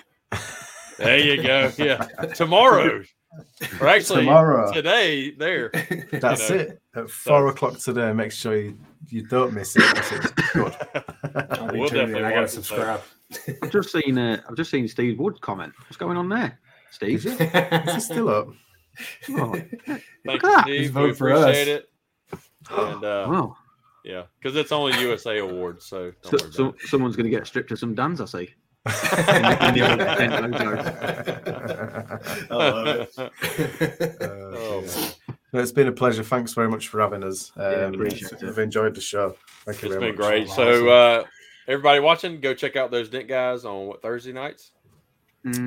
There you go. Yeah, tomorrow. Or actually, today. There. That's it. At 4 o'clock today. Make sure you don't miss it. It's good. We'll definitely. I gotta subscribe. I've just seen Steve Wood's comment. What's going on there, Steve? Is it still up? Oh, thank you, Steve. We appreciate it. And wow. Yeah, because it's only USA awards, so someone's going to get stripped to some duns, I see. I love it. It's been a pleasure. Thanks very much for having us. I've enjoyed the show. Thank you very much. It's been great. So, everybody watching, go check out Those Dent Guys on Thursday nights? Pretty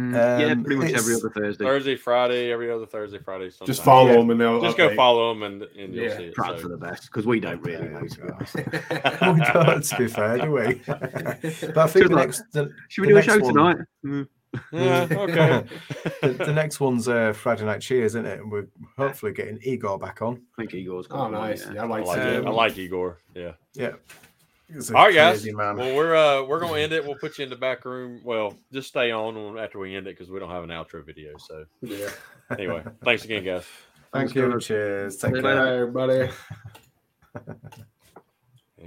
much every other Thursday. Every other Thursday, Friday. Sometime. Just follow them and they'll just go follow them and you'll see it. Proud for the best, because we don't really know. We don't, to be fair, do we? But I think should we do a show tonight? Yeah, okay. the next one's Friday Night Cheers, isn't it? And we're hopefully getting Igor back on. I think Igor's coming. Oh, nice. Yeah. I like Igor. Yeah. Yeah. All right, guys. Man. Well, we're gonna end it. We'll put you in the back room. Well, just stay on after we end it because we don't have an outro video. So anyway, thanks again, guys. Thank you. Cheers. Take care, everybody.